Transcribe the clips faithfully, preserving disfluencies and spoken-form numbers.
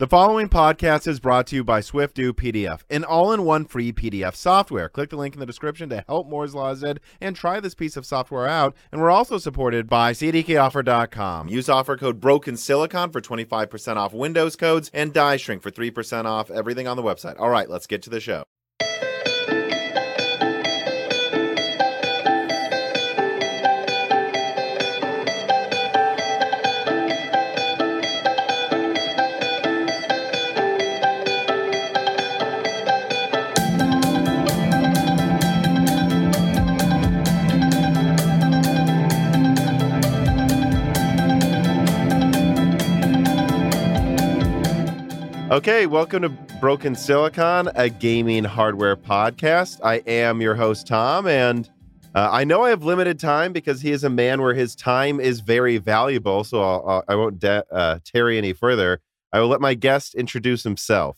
The following podcast is brought to you by SwiftDoo P D F, an all-in-one free P D F software. Click the link in the description to help Moore's Law Z and try this piece of software out. And we're also supported by C D K Offer dot com. Use offer code BROKENSILICON for twenty-five percent off Windows codes and Die Shrink for three percent off everything on the website. All right, let's get to the show. Okay, welcome to Broken Silicon, a gaming hardware podcast. I am your host, Tom, and uh, I know I have limited time because he is a man where his time is very valuable, so I'll, I'll, I won't de- uh, tarry any further. I will let my guest introduce himself.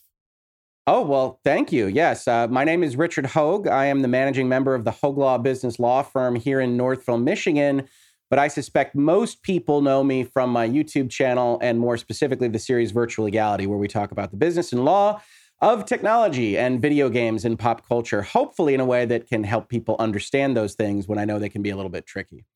Oh, well, thank you. Yes, uh, my name is Richard Hoeg. I am the managing member of the Hoeg Law business law firm here in Northville, Michigan, but I suspect most people know me from my YouTube channel and more specifically the series Virtual Legality, where we talk about the business and law of technology and video games and pop culture, hopefully in a way that can help people understand those things when I know they can be a little bit tricky.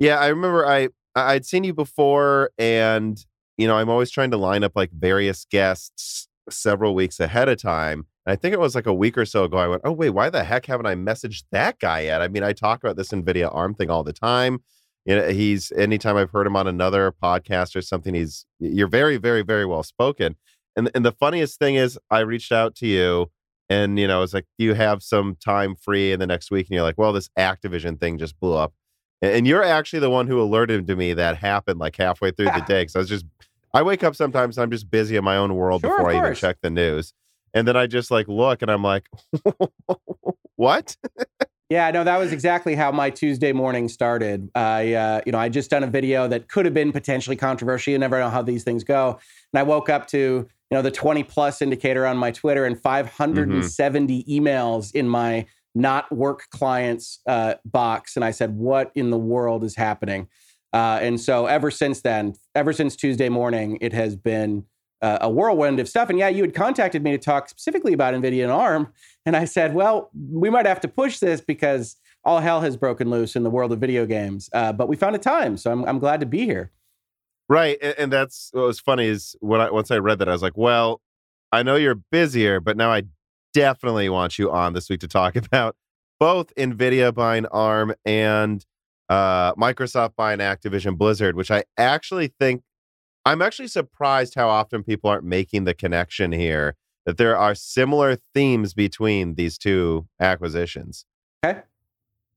Yeah, I remember I, I'd seen you before, and, you know, I'm always trying to line up like various guests several weeks ahead of time. And I think it was like a week or so ago, I went, oh, wait, why the heck haven't I messaged that guy yet? I mean, I talk about this NVIDIA ARM thing all the time. You know, he's, anytime I've heard him on another podcast or something, he's, you're very, very, very well spoken. And and the funniest thing is I reached out to you and, you know, it's like, you have some time free in the next week. And you're like, well, this Activision thing just blew up. And you're actually the one who alerted to me that happened like halfway through the day. Cause I was just, I wake up sometimes and I'm just busy in my own world sure, before I even check the news. And then I just like look and I'm like, what? Yeah, no, that was exactly how my Tuesday morning started. I, uh, you know, I just done a video that could have been potentially controversial. You never know how these things go. And I woke up to, you know, the twenty plus indicator on my Twitter and five hundred seventy mm-hmm. emails in my not work clients uh, box. And I said, what in the world is happening? Uh, and so ever since then, ever since Tuesday morning, it has been Uh, a whirlwind of stuff. And yeah, you had contacted me to talk specifically about NVIDIA and ARM. And I said, well, we might have to push this because all hell has broken loose in the world of video games. Uh, but we found a time. So I'm I'm glad to be here. Right. And, and that's what was funny is when I, once I read that, I was like, well, I know you're busier, but now I definitely want you on this week to talk about both NVIDIA buying ARM and uh, Microsoft buying Activision Blizzard, which I actually think I'm actually surprised how often people aren't making the connection here, that there are similar themes between these two acquisitions. Okay.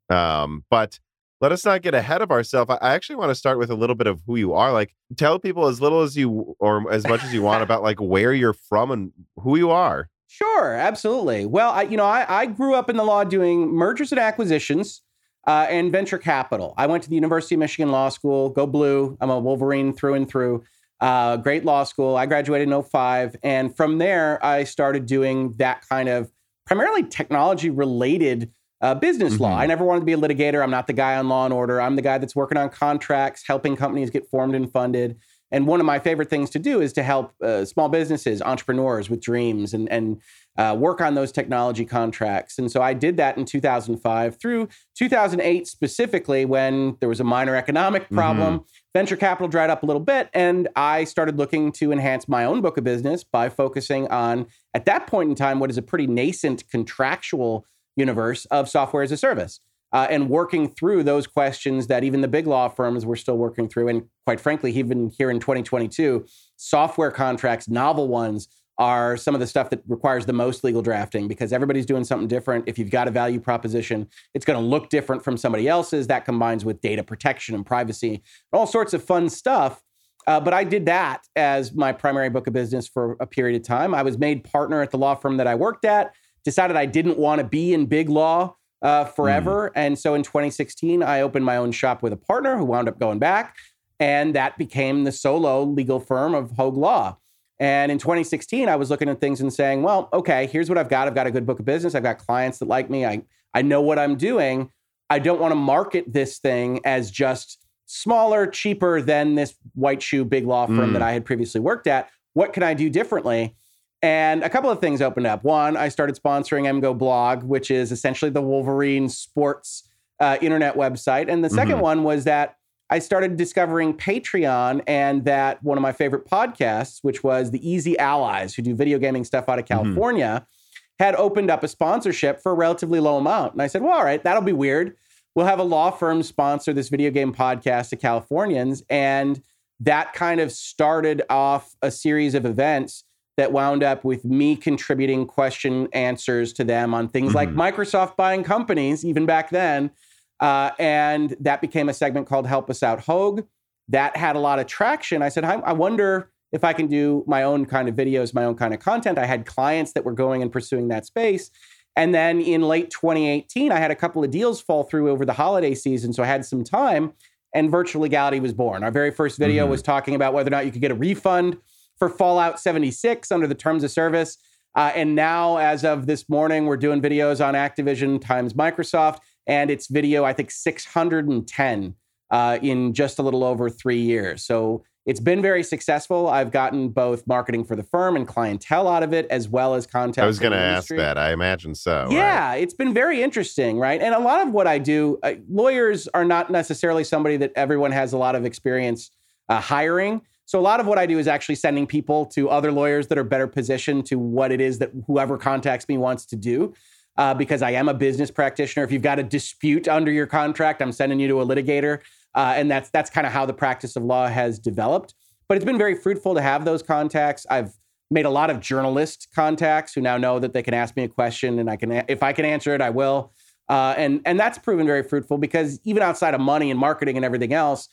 Um, but let us not get ahead of ourselves. I actually want to start with a little bit of who you are. Like, tell people as little as you, or as much as you want about like where you're from and who you are. Sure, absolutely. Well, I, you know, I, I grew up in the law doing mergers and acquisitions. Uh, and venture capital. I went to the University of Michigan Law School. Go Blue. I'm a Wolverine through and through. Uh, great law school. I graduated in oh five. And from there, I started doing that kind of primarily technology-related uh, business mm-hmm. law. I never wanted to be a litigator. I'm not the guy on Law and Order. I'm the guy that's working on contracts, helping companies get formed and funded. And one of my favorite things to do is to help uh, small businesses, entrepreneurs with dreams and, and uh, work on those technology contracts. And so I did that in two thousand five through two thousand eight specifically when there was a minor economic problem. Mm-hmm. Venture capital dried up a little bit, and I started looking to enhance my own book of business by focusing on, at that point in time, what is a pretty nascent contractual universe of software as a service. Uh, and working through those questions that even the big law firms were still working through. And quite frankly, even here in twenty twenty-two, software contracts, novel ones, are some of the stuff that requires the most legal drafting because everybody's doing something different. If you've got a value proposition, it's going to look different from somebody else's. That combines with data protection and privacy, all sorts of fun stuff. Uh, but I did that as my primary book of business for a period of time. I was made partner at the law firm that I worked at, decided I didn't want to be in big law Uh, forever. Mm. And so in twenty sixteen, I opened my own shop with a partner who wound up going back. And that became the solo legal firm of Hoeg Law. And in twenty sixteen, I was looking at things and saying, well, okay, here's what I've got. I've got a good book of business. I've got clients that like me. I, I know what I'm doing. I don't want to market this thing as just smaller, cheaper than this white shoe big law firm mm. that I had previously worked at. what can I do differently? And a couple of things opened up. One, I started sponsoring M G O Blog, which is essentially the Wolverine sports uh, internet website. And the second mm-hmm. one was that I started discovering Patreon, and that one of my favorite podcasts, which was the Easy Allies, who do video gaming stuff out of California, mm-hmm. had opened up a sponsorship for a relatively low amount. And I said, well, all right, that'll be weird. We'll have a law firm sponsor this video game podcast to Californians. And that kind of started off a series of events that wound up with me contributing question answers to them on things mm-hmm. like Microsoft buying companies, even back then. Uh, and that became a segment called Help Us Out, Hoeg. That had a lot of traction. I said, I, I wonder if I can do my own kind of videos, my own kind of content. I had clients that were going and pursuing that space. And then in late twenty eighteen, I had a couple of deals fall through over the holiday season. So I had some time, and Virtual Legality was born. Our very first video mm-hmm. was talking about whether or not you could get a refund for Fallout seventy-six under the terms of service. Uh, and now, as of this morning, we're doing videos on Activision times Microsoft, and it's video, I think, six hundred ten uh, in just a little over three years. So it's been very successful. I've gotten both marketing for the firm and clientele out of it, as well as content. I was going to ask that. I imagine so. Yeah, right? It's been very interesting, right? And a lot of what I do, uh, lawyers are not necessarily somebody that everyone has a lot of experience uh, hiring. So a lot of what I do is actually sending people to other lawyers that are better positioned to what it is that whoever contacts me wants to do, uh, because I am a business practitioner. If you've got a dispute under your contract, I'm sending you to a litigator. Uh, and that's that's kind of how the practice of law has developed. But it's been very fruitful to have those contacts. I've made a lot of journalist contacts who now know that they can ask me a question, and I can, if I can answer it, I will. Uh, and, and that's proven very fruitful, because even outside of money and marketing and everything else,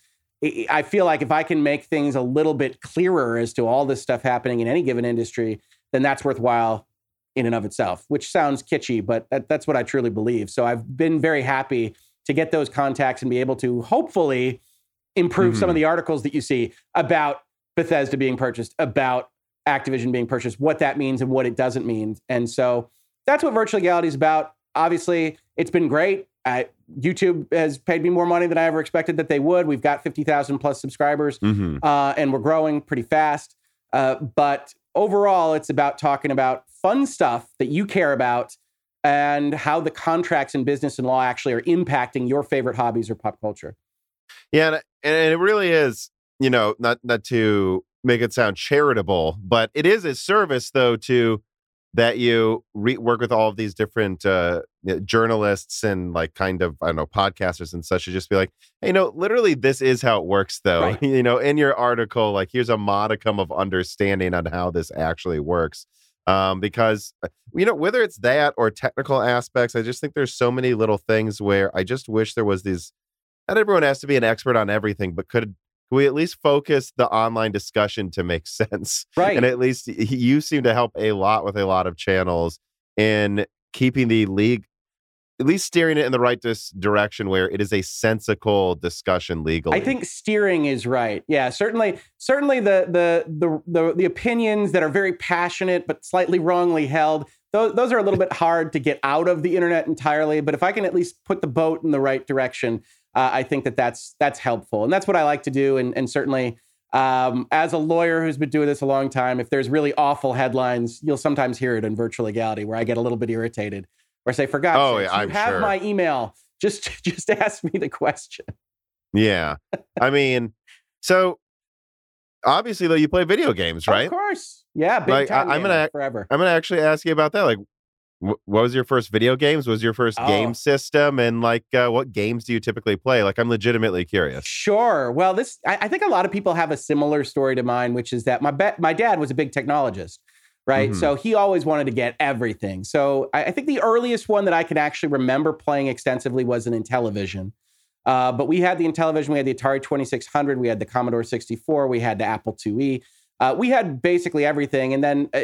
I feel like if I can make things a little bit clearer as to all this stuff happening in any given industry, then that's worthwhile in and of itself, which sounds kitschy, but that, that's what I truly believe. So I've been very happy to get those contacts and be able to hopefully improve mm-hmm. some of the articles that you see about Bethesda being purchased, about Activision being purchased, what that means and what it doesn't mean. And so that's what Virtual Legality is about. Obviously, it's been great. I, YouTube has paid me more money than I ever expected that they would. We've got fifty thousand plus subscribers, mm-hmm. uh, and we're growing pretty fast. Uh, but overall, it's about talking about fun stuff that you care about and how the contracts in business and law actually are impacting your favorite hobbies or pop culture. Yeah, and, and it really is, you know, not not to make it sound charitable, but it is a service, though, to that you re- work with all of these different uh, journalists and like kind of, I don't know, podcasters and such, to just be like, hey, no, literally this is how it works, though. Right. You know, in your article, like here's a modicum of understanding on how this actually works. Um, because, you know, whether it's that or technical aspects, I just think there's so many little things where I just wish there was these, not everyone has to be an expert on everything, but could we at least focus the online discussion to make sense? Right. And at least you seem to help a lot with a lot of channels in keeping the league, at least steering it in the right dis- direction where it is a sensical discussion legally. I think steering is right. Yeah, certainly, certainly the the the the, the opinions that are very passionate but slightly wrongly held, those, those are a little bit hard to get out of the internet entirely. But if I can at least put the boat in the right direction, uh, I think that that's that's helpful, and that's what I like to do. And and certainly, um, as a lawyer who's been doing this a long time, if there's really awful headlines, you'll sometimes hear it in Virtual Legality, where I get a little bit irritated. Or say, for God's oh, sake, yeah, you I'm have sure. my email. Just, just ask me the question. Yeah. I mean, so obviously, though, you play video games, right? Of course. Yeah, big like, time I, I'm gonna, forever. I'm going to actually ask you about that. Like, wh- what was your first video games? What was your first oh. game system? And, like, uh, what games do you typically play? Like, I'm legitimately curious. Sure. Well, this I, I think a lot of people have a similar story to mine, which is that my ba- my dad was a big technologist. Right. Mm-hmm. So he always wanted to get everything. So I, I think the earliest one that I can actually remember playing extensively was an Intellivision. Uh, but we had the Intellivision, we had the Atari twenty-six hundred, we had the Commodore sixty-four, we had the Apple two E. Uh, we had basically everything. And then uh,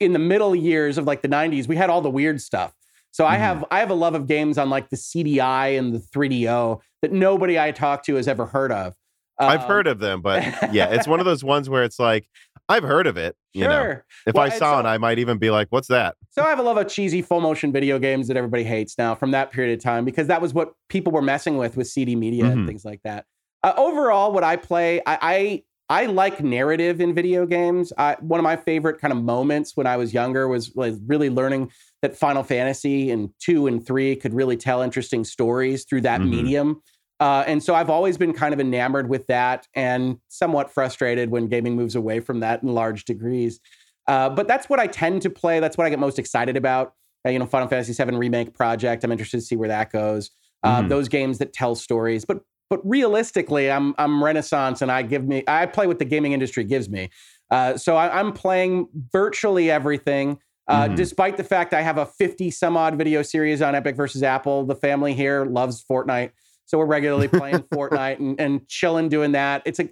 in the middle years of like the nineties, we had all the weird stuff. So mm-hmm. I have I have a love of games on like the C D I and the three D O that nobody I talk to has ever heard of. Um, I've heard of them, but yeah, it's one of those ones where it's like, I've heard of it. You sure. know, if well, I saw so, it, I might even be like, what's that? So I have a love of cheesy full motion video games that everybody hates now from that period of time, because that was what people were messing with, with C D media mm-hmm. and things like that. Uh, overall, what I play, I, I I like narrative in video games. I, one of my favorite kind of moments when I was younger was like really learning that Final Fantasy and two and three could really tell interesting stories through that mm-hmm. medium. Uh, and so I've always been kind of enamored with that and somewhat frustrated when gaming moves away from that in large degrees. Uh, but that's what I tend to play. That's what I get most excited about. Uh, you know, Final Fantasy seven Remake Project. I'm interested to see where that goes. Uh, mm-hmm. Those games that tell stories. But but realistically, I'm I'm Renaissance, and I give me I play what the gaming industry gives me. Uh, so I, I'm playing virtually everything. Uh, mm-hmm. Despite the fact I have a fifty some odd video series on Epic versus Apple, the family here loves Fortnite. So we're regularly playing Fortnite and, and chilling doing that. It's a,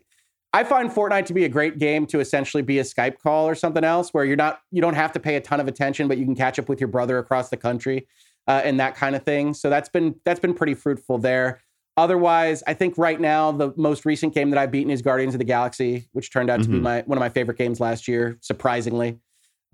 I find Fortnite to be a great game to essentially be a Skype call or something else where you're not, you don't have to pay a ton of attention, but you can catch up with your brother across the country uh, and that kind of thing. So that's been, that's been pretty fruitful there. Otherwise, I think right now the most recent game that I've beaten is Guardians of the Galaxy, which turned out mm-hmm. to be my one of my favorite games last year, surprisingly.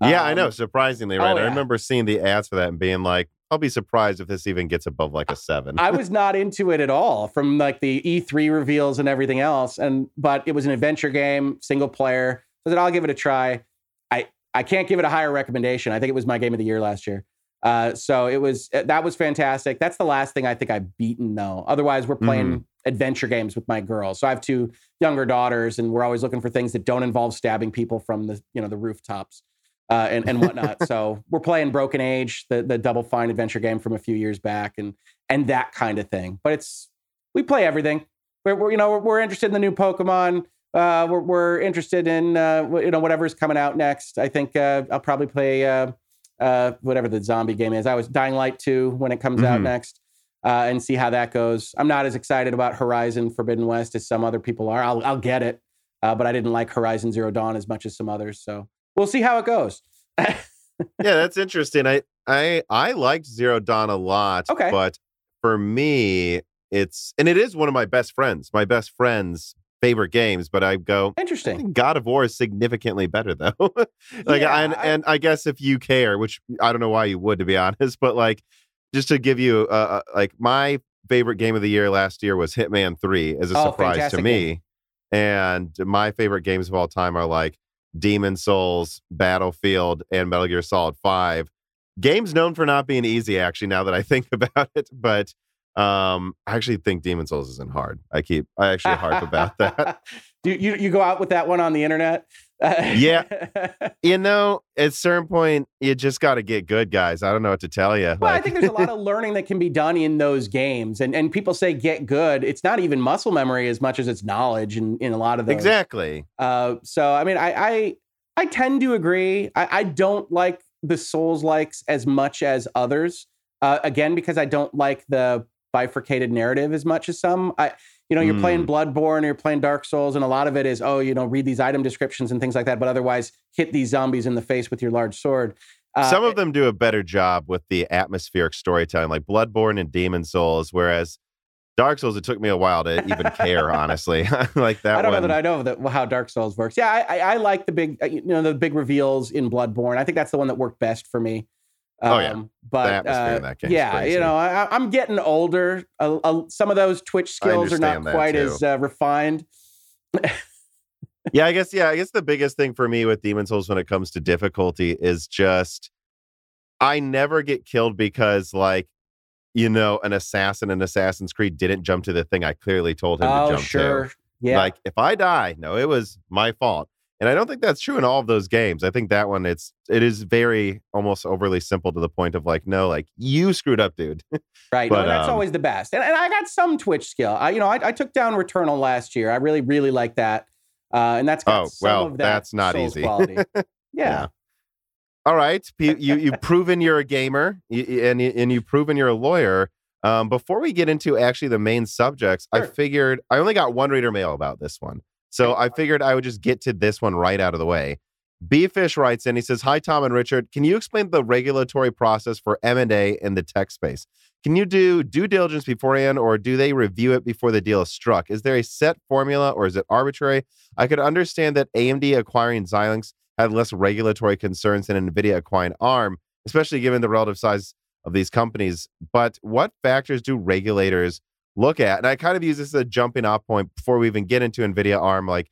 Yeah, um, I know. Surprisingly, right? Oh, yeah. I remember seeing the ads for that and being like, I'll be surprised if this even gets above like a seven. I was not into it at all from like the E three reveals and everything else. And but it was an adventure game, single player. So that I'll give it a try. I, I can't give it a higher recommendation. I think it was my game of the year last year. Uh, so it was that was fantastic. That's the last thing I think I've beaten though. Otherwise, we're playing mm. adventure games with my girls. So I have two younger daughters, and we're always looking for things that don't involve stabbing people from the you know the rooftops. Uh, and, and whatnot. So we're playing Broken Age, the, the Double Fine adventure game from a few years back, and and that kind of thing. But it's we play everything. We're, we're you know we're, we're interested in the new Pokemon. Uh, we're, we're interested in uh, you know whatever's coming out next. I think uh, I'll probably play uh, uh, whatever the zombie game is. I was Dying Light two when it comes mm-hmm. out next, uh, and see how that goes. I'm not as excited about Horizon Forbidden West as some other people are. I'll I'll get it, uh, but I didn't like Horizon Zero Dawn as much as some others. So. We'll see how it goes. Yeah, that's interesting. I, I I liked Zero Dawn a lot. Okay. But for me, it's... And it is one of my best friends. My best friend's favorite games. But I go... Interesting. I think God of War is significantly better, though. like, yeah, and, I, and I guess if you care, which I don't know why you would, to be honest. But, like, just to give you... Uh, like, my favorite game of the year last year was Hitman three as a oh, surprise to me. Game. And my favorite games of all time are, like, Demon Souls, Battlefield, and Metal Gear Solid five. Games known for not being easy, actually, now that I think about it. But um, I actually think Demon Souls isn't hard. I keep, I actually harp about that. Do you, you go out with that one on the internet? Yeah. You know, at a certain point, you just got to get good, guys. I don't know what to tell you. Well, like... I think there's a lot of learning that can be done in those games. And and people say get good. It's not even muscle memory as much as it's knowledge in, in a lot of those. Exactly. Uh, so, I mean, I I, I tend to agree. I, I don't like the Souls-likes as much as others. Uh, again, because I don't like the bifurcated narrative as much as some. I You know, you're mm. playing Bloodborne, you're playing Dark Souls, and a lot of it is, oh, you know, read these item descriptions and things like that, but otherwise hit these zombies in the face with your large sword. Uh, Some of them do a better job with the atmospheric storytelling, like Bloodborne and Demon Souls, whereas Dark Souls, it took me a while to even care, honestly. like that I don't one. know that I know that, how Dark Souls works. Yeah, I, I, I like the big, you know, the big reveals in Bloodborne. I think that's the one that worked best for me. Um, oh, yeah. But uh, in that game yeah, you know, I, I'm getting older. Uh, uh, some of those Twitch skills are not quite too. as uh, refined. yeah, I guess. Yeah, I guess the biggest thing for me with Demon's Souls when it comes to difficulty is just I never get killed because like, you know, an assassin in Assassin's Creed didn't jump to the thing I clearly told him oh, to jump sure. to. Yeah. Like if I die, no, it was my fault. And I don't think that's true in all of those games. I think that one, it's it is very almost overly simple to the point of like, no, like you screwed up, dude. Right. But, no, that's um, always the best. And, and I got some Twitch skill. I, you know, I, I took down Returnal last year. I really, really like that. Uh, and that's got oh, some well, of that that's not Souls easy. Quality. Yeah. yeah. All right. You, you, you've proven you're a gamer you, and, and you've proven you're a lawyer. Um, before we get into actually the main subjects, sure. I figured I only got one reader mail about this one. So I figured I would just get to this one right out of the way. B. Fish writes in, he says, hi, Tom and Richard. Can you explain the regulatory process for M and A in the tech space? Can you do due diligence beforehand or do they review it before the deal is struck? Is there a set formula or is it arbitrary? I could understand that A M D acquiring Xilinx had less regulatory concerns than NVIDIA acquiring ARM, especially given the relative size of these companies. But what factors do regulators look at? And I kind of use this as a jumping off point before we even get into NVIDIA ARM. Like,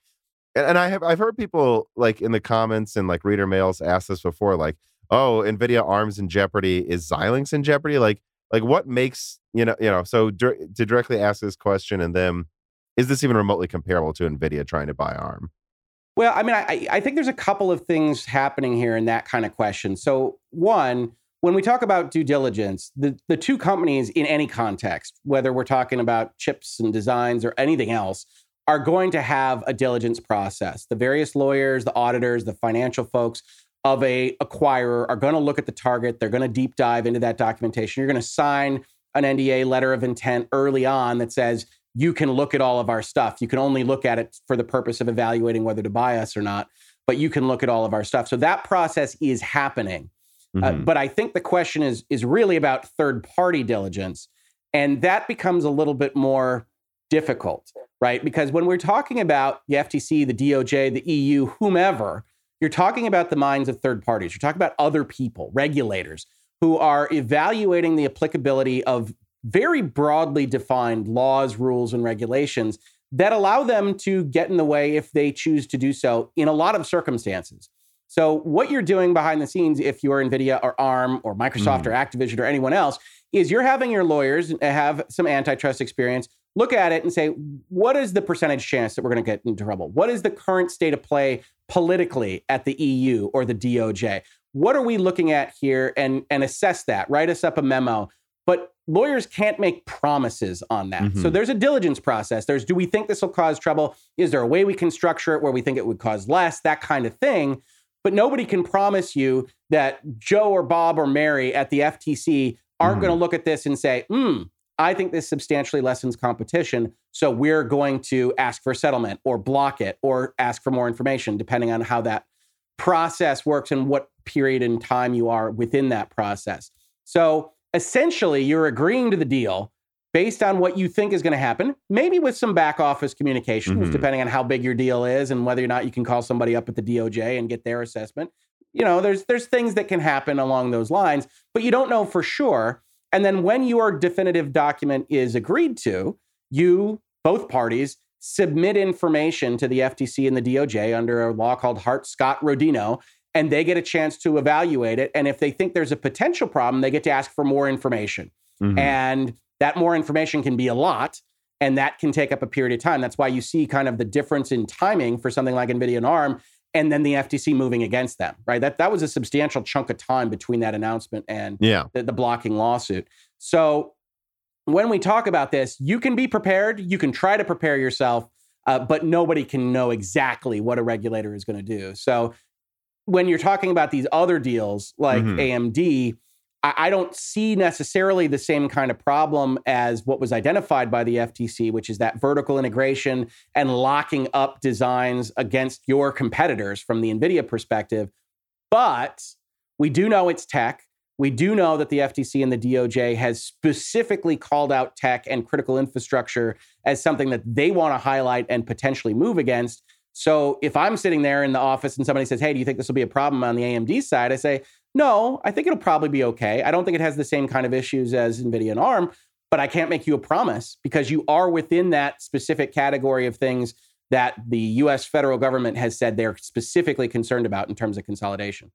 and, and I have I've heard people like in the comments and like reader mails ask this before, like, oh, Nvidia ARM's in jeopardy. Is Xilinx in jeopardy? Like, like what makes, you know, you know, so dir- to directly ask this question and then is this even remotely comparable to Nvidia trying to buy ARM? Well, I mean, I, I think there's a couple of things happening here in that kind of question. So one, when we talk about due diligence, the, the two companies in any context, whether we're talking about chips and designs or anything else, are going to have a diligence process. The various lawyers, the auditors, the financial folks of a acquirer are going to look at the target. They're going to deep dive into that documentation. You're going to sign an N D A, letter of intent, early on that says, you can look at all of our stuff. You can only look at it for the purpose of evaluating whether to buy us or not, but you can look at all of our stuff. So that process is happening. Mm-hmm. Uh, but I think the question is, is really about third-party diligence. And that becomes a little bit more difficult, right? Because when we're talking about the F T C, the D O J, the E U, whomever, you're talking about the minds of third parties. You're talking about other people, regulators, who are evaluating the applicability of very broadly defined laws, rules, and regulations that allow them to get in the way if they choose to do so in a lot of circumstances. So what you're doing behind the scenes, if you're NVIDIA or ARM or Microsoft mm. or Activision or anyone else, is you're having your lawyers have some antitrust experience, look at it and say, what is the percentage chance that we're going to get into trouble? What is the current state of play politically at the E U or the D O J? What are we looking at here? And, and assess that, write us up a memo. But lawyers can't make promises on that. Mm-hmm. So there's a diligence process. There's, do we think this will cause trouble? Is there a way we can structure it where we think it would cause less? That kind of thing. But nobody can promise you that Joe or Bob or Mary at the F T C aren't mm-hmm. going to look at this and say, hmm, I think this substantially lessens competition, so we're going to ask for settlement or block it or ask for more information, depending on how that process works and what period in time you are within that process. So essentially, you're agreeing to the deal based on what you think is going to happen, maybe with some back office communications, mm-hmm. depending on how big your deal is and whether or not you can call somebody up at the D O J and get their assessment. You know, there's there's things that can happen along those lines, but you don't know for sure. And then when your definitive document is agreed to, you, both parties, submit information to the F T C and the D O J under a law called Hart-Scott-Rodino, and they get a chance to evaluate it. And if they think there's a potential problem, they get to ask for more information. Mm-hmm. And that more information can be a lot, and that can take up a period of time. That's why you see kind of the difference in timing for something like NVIDIA and ARM, and then the F T C moving against them, right? That that was a substantial chunk of time between that announcement and yeah. the, the blocking lawsuit. So when we talk about this, you can be prepared. You can try to prepare yourself, uh, but nobody can know exactly what a regulator is going to do. So when you're talking about these other deals like mm-hmm. A M D, I, I don't see necessarily the same kind of problem as what was identified by the F T C, which is that vertical integration and locking up designs against your competitors from the NVIDIA perspective. But we do know it's tech. We do know that the F T C and the D O J has specifically called out tech and critical infrastructure as something that they want to highlight and potentially move against. So if I'm sitting there in the office and somebody says, hey, do you think this will be a problem on the A M D side? I say, no, I think it'll probably be okay. I don't think it has the same kind of issues as NVIDIA and ARM, but I can't make you a promise because you are within that specific category of things that the U S federal government has said they're specifically concerned about in terms of consolidation.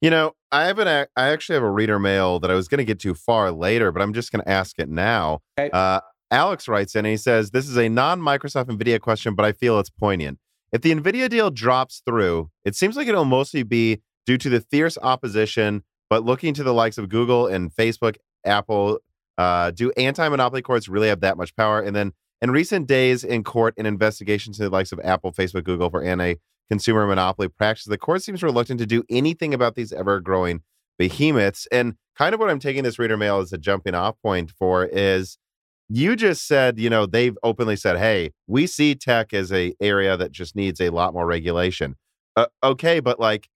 You know, I have an, I actually have a reader mail that I was going to get to far later, but I'm just going to ask it now. Okay. Uh, Alex writes in and he says, this is a non-Microsoft NVIDIA question, but I feel it's poignant. If the NVIDIA deal drops through, it seems like it'll mostly be due to the fierce opposition, but looking to the likes of Google and Facebook, Apple, uh, do anti-monopoly courts really have that much power? And then in recent days in court and investigations to the likes of Apple, Facebook, Google for anti-consumer monopoly practices, the court seems reluctant to do anything about these ever-growing behemoths. And kind of what I'm taking this reader mail as a jumping off point for is, you just said, you know, they've openly said, hey, we see tech as a area that just needs a lot more regulation. Uh, okay, but like,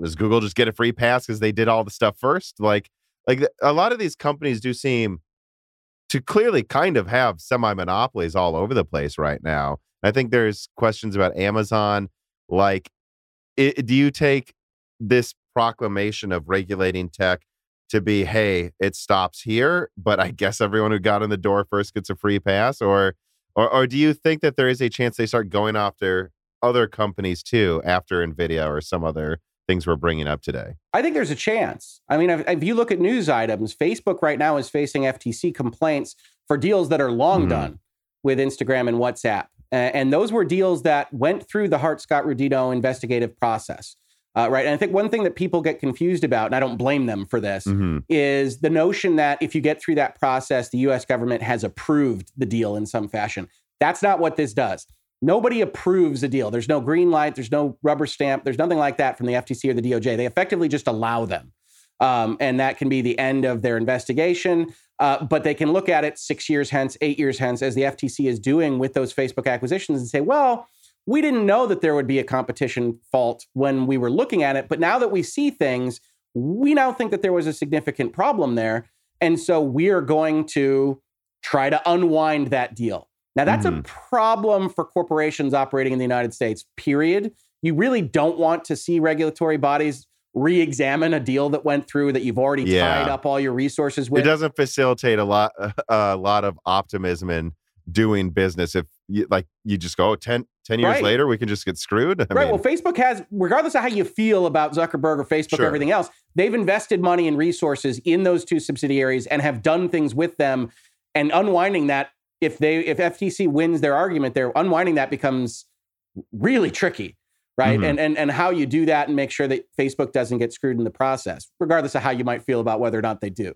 does Google just get a free pass because they did all the stuff first? Like, like a lot of these companies do seem to clearly kind of have semi-monopolies all over the place right now. I think there's questions about Amazon. Like, it, do you take this proclamation of regulating tech to be, hey, it stops here, but I guess everyone who got in the door first gets a free pass? Or, or, or do you think that there is a chance they start going after other companies too after Nvidia or some other things we're bringing up today? I think there's a chance. I mean, if, if you look at news items, Facebook right now is facing F T C complaints for deals that are long mm. done with Instagram and WhatsApp. And, and those were deals that went through the Hart-Scott-Rodino investigative process, uh, right? And I think one thing that people get confused about, and I don't blame them for this, mm-hmm. is the notion that if you get through that process, the U S government has approved the deal in some fashion. That's not what this does. Nobody approves a deal. There's no green light. There's no rubber stamp. There's nothing like that from the F T C or the D O J. They effectively just allow them. Um, and that can be the end of their investigation. Uh, but they can look at it six years hence, eight years hence, as the F T C is doing with those Facebook acquisitions and say, well, we didn't know that there would be a competition fault when we were looking at it. But now that we see things, we now think that there was a significant problem there. And so we are going to try to unwind that deal. Now, that's mm-hmm. a problem for corporations operating in the United States, period. You really don't want to see regulatory bodies re-examine a deal that went through that you've already yeah. tied up all your resources with. It doesn't facilitate a lot, uh, a lot of optimism in doing business. If you, like you just go, oh, ten, ten years right. later, we can just get screwed. I right. mean, well, Facebook has, regardless of how you feel about Zuckerberg or Facebook sure. or everything else, they've invested money and resources in those two subsidiaries and have done things with them, and unwinding that. If they, if F T C wins their argument there, unwinding that becomes really tricky, right? Mm-hmm. And, and and how you do that and make sure that Facebook doesn't get screwed in the process, regardless of how you might feel about whether or not they do.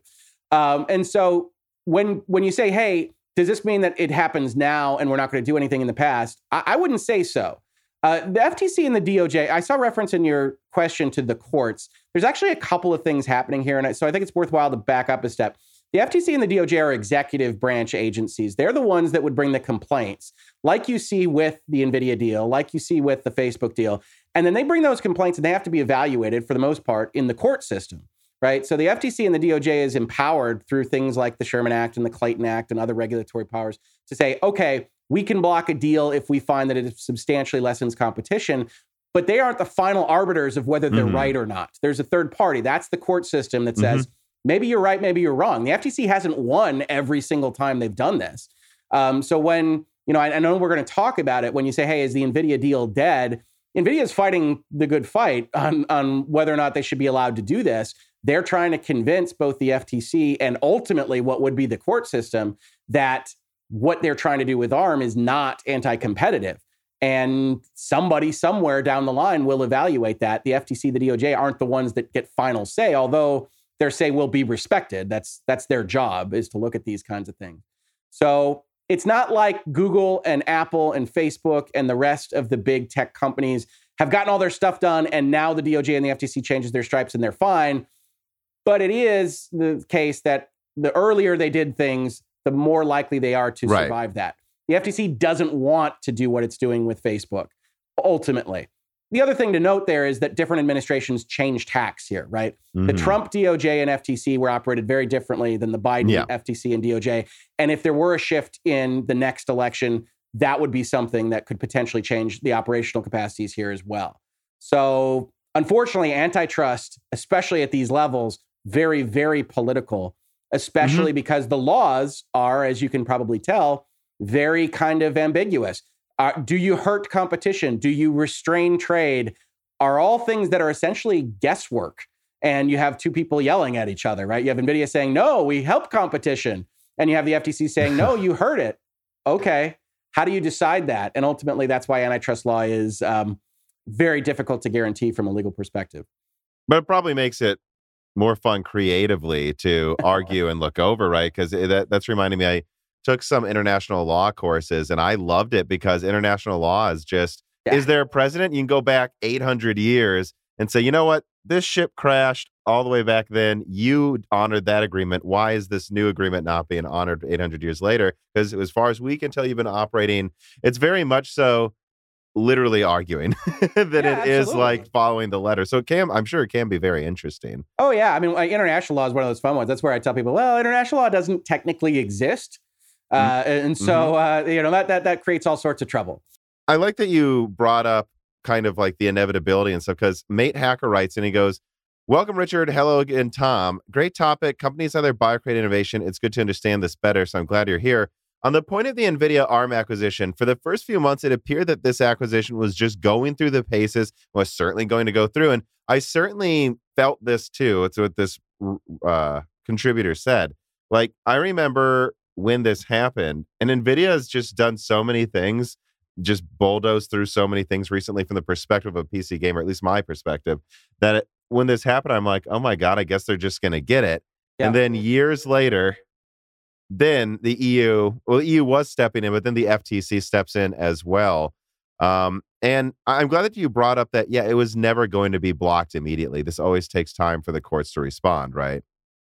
Um, and so when when you say, hey, does this mean that it happens now and we're not going to do anything in the past? I, I wouldn't say so. Uh, the F T C and the D O J, I saw reference in your question to the courts. There's actually a couple of things happening here. And so I think it's worthwhile to back up a step. The F T C and the D O J are executive branch agencies. They're the ones that would bring the complaints, like you see with the Nvidia deal, like you see with the Facebook deal. And then they bring those complaints and they have to be evaluated for the most part in the court system, right? So the F T C and the D O J is empowered through things like the Sherman Act and the Clayton Act and other regulatory powers to say, okay, we can block a deal if we find that it substantially lessens competition, but they aren't the final arbiters of whether they're mm-hmm. right or not. There's a third party. That's the court system that says, mm-hmm. maybe you're right, maybe you're wrong. The F T C hasn't won every single time they've done this. Um, so when, you know, I, I know we're going to talk about it when you say, hey, is the NVIDIA deal dead? NVIDIA is fighting the good fight on, on whether or not they should be allowed to do this. They're trying to convince both the F T C and ultimately what would be the court system that what they're trying to do with ARM is not anti-competitive. And somebody somewhere down the line will evaluate that. The F T C, the D O J aren't the ones that get final say, although their say will be respected. That's that's their job, is to look at these kinds of things. So it's not like Google and Apple and Facebook and the rest of the big tech companies have gotten all their stuff done and now the D O J and the F T C changes their stripes and they're fine. But it is the case that the earlier they did things, the more likely they are to right. survive that. The F T C doesn't want to do what it's doing with Facebook, ultimately. The other thing to note there is that different administrations change tax here, right? Mm-hmm. The Trump D O J and F T C were operated very differently than the Biden yeah. F T C and D O J. And if there were a shift in the next election, that would be something that could potentially change the operational capacities here as well. So unfortunately, antitrust, especially at these levels, very, very political, especially mm-hmm. because the laws are, as you can probably tell, very kind of ambiguous. Uh, do you hurt competition? Do you restrain trade? Are all things that are essentially guesswork. And you have two people yelling at each other, right? You have NVIDIA saying, no, we help competition. And you have the F T C saying, no, you hurt it. Okay. How do you decide that? And ultimately, that's why antitrust law is um, very difficult to guarantee from a legal perspective. But it probably makes it more fun creatively to argue and look over, right? Because that, that's reminding me, I took some international law courses and I loved it because international law is just, yeah. is there a precedent? You can go back eight hundred years and say, you know what? This ship crashed all the way back then. You honored that agreement. Why is this new agreement not being honored eight hundred years later? Because as far as we can tell, you've been operating, it's very much so literally arguing that yeah, it absolutely. Is like following the letter. So it can, I'm sure it can be very interesting. Oh yeah. I mean, international law is one of those fun ones. That's where I tell people, well, international law doesn't technically exist. Uh, and so, uh, you know, that, that that creates all sorts of trouble. I like that you brought up kind of like the inevitability and stuff, because Mate Hacker writes and he goes, welcome, Richard. Hello again, Tom. Great topic. Companies out there buy, create innovation. It's good to understand this better. So I'm glad you're here. On the point of the Nvidia ARM acquisition, for the first few months, it appeared that this acquisition was just going through the paces, was certainly going to go through. And I certainly felt this too. It's what this uh, contributor said. Like, I remember when this happened, and Nvidia has just done so many things, just bulldozed through so many things recently from the perspective of a P C gamer, at least my perspective, that it, when this happened, I'm like, oh my God, I guess they're just going to get it. Yeah. And then years later, then the E U, well, the E U was stepping in, but then the F T C steps in as well. Um, and I'm glad that you brought up that, yeah, it was never going to be blocked immediately. This always takes time for the courts to respond, right?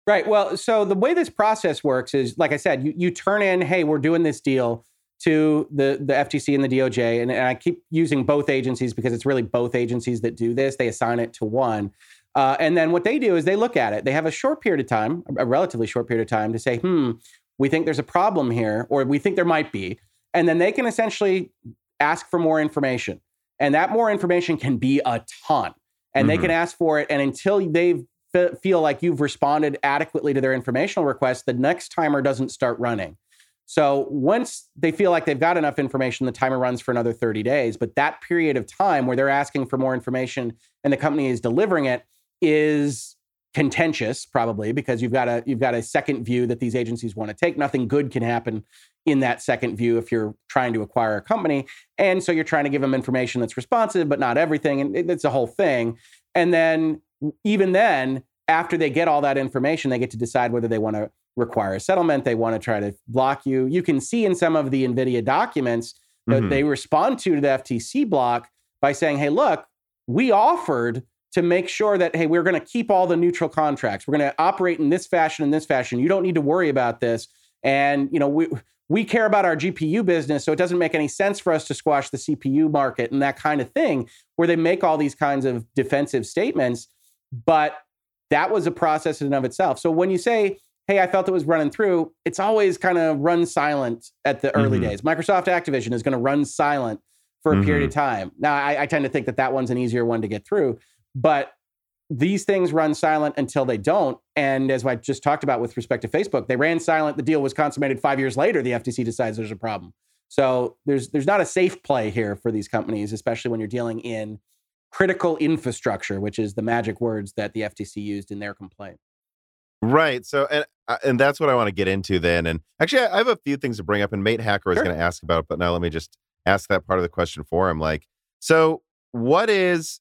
Right. Well, so the way this process works is, like I said, you, you turn in, hey, we're doing this deal to the, the F T C and the D O J. And, and I keep using both agencies because it's really both agencies that do this. They assign it to one. Uh, and then what they do is they look at it. They have a short period of time, a relatively short period of time to say, hmm, we think there's a problem here, or we think there might be. And then they can essentially ask for more information. And that more information can be a ton. And mm-hmm. they can ask for it. And until they f- feel like you've responded adequately to their informational request, the next timer doesn't start running. So once they feel like they've got enough information, the timer runs for another thirty days. But that period of time where they're asking for more information and the company is delivering it is contentious, probably, because you've got a you've got a second view that these agencies want to take. Nothing good can happen in that second view if you're trying to acquire a company. And so you're trying to give them information that's responsive, but not everything. And it, it's a whole thing. And then even then, after they get all that information, they get to decide whether they want to require a settlement. They want to try to block you. You can see in some of the NVIDIA documents that mm-hmm. they respond to the F T C block by saying, hey, look, we offered to make sure that, hey, we're going to keep all the neutral contracts. We're going to operate in this fashion, in this fashion. You don't need to worry about this. And, you know, we we care about our G P U business, so it doesn't make any sense for us to squash the C P U market and that kind of thing, where they make all these kinds of defensive statements. But that was a process in and of itself. So when you say, hey, I felt it was running through, it's always kind of run silent at the early mm-hmm. days. Microsoft Activision is going to run silent for a mm-hmm. period of time. Now, I, I tend to think that that one's an easier one to get through. But these things run silent until they don't. And as I just talked about with respect to Facebook, they ran silent. The deal was consummated five years later. The F T C decides there's a problem. So there's there's not a safe play here for these companies, especially when you're dealing in critical infrastructure, which is the magic words that the F T C used in their complaint. Right. So and and that's what I want to get into then. And actually, I have a few things to bring up. And Mate Hacker is sure. going to ask about it. But now let me just ask that part of the question for him. Like, so what is...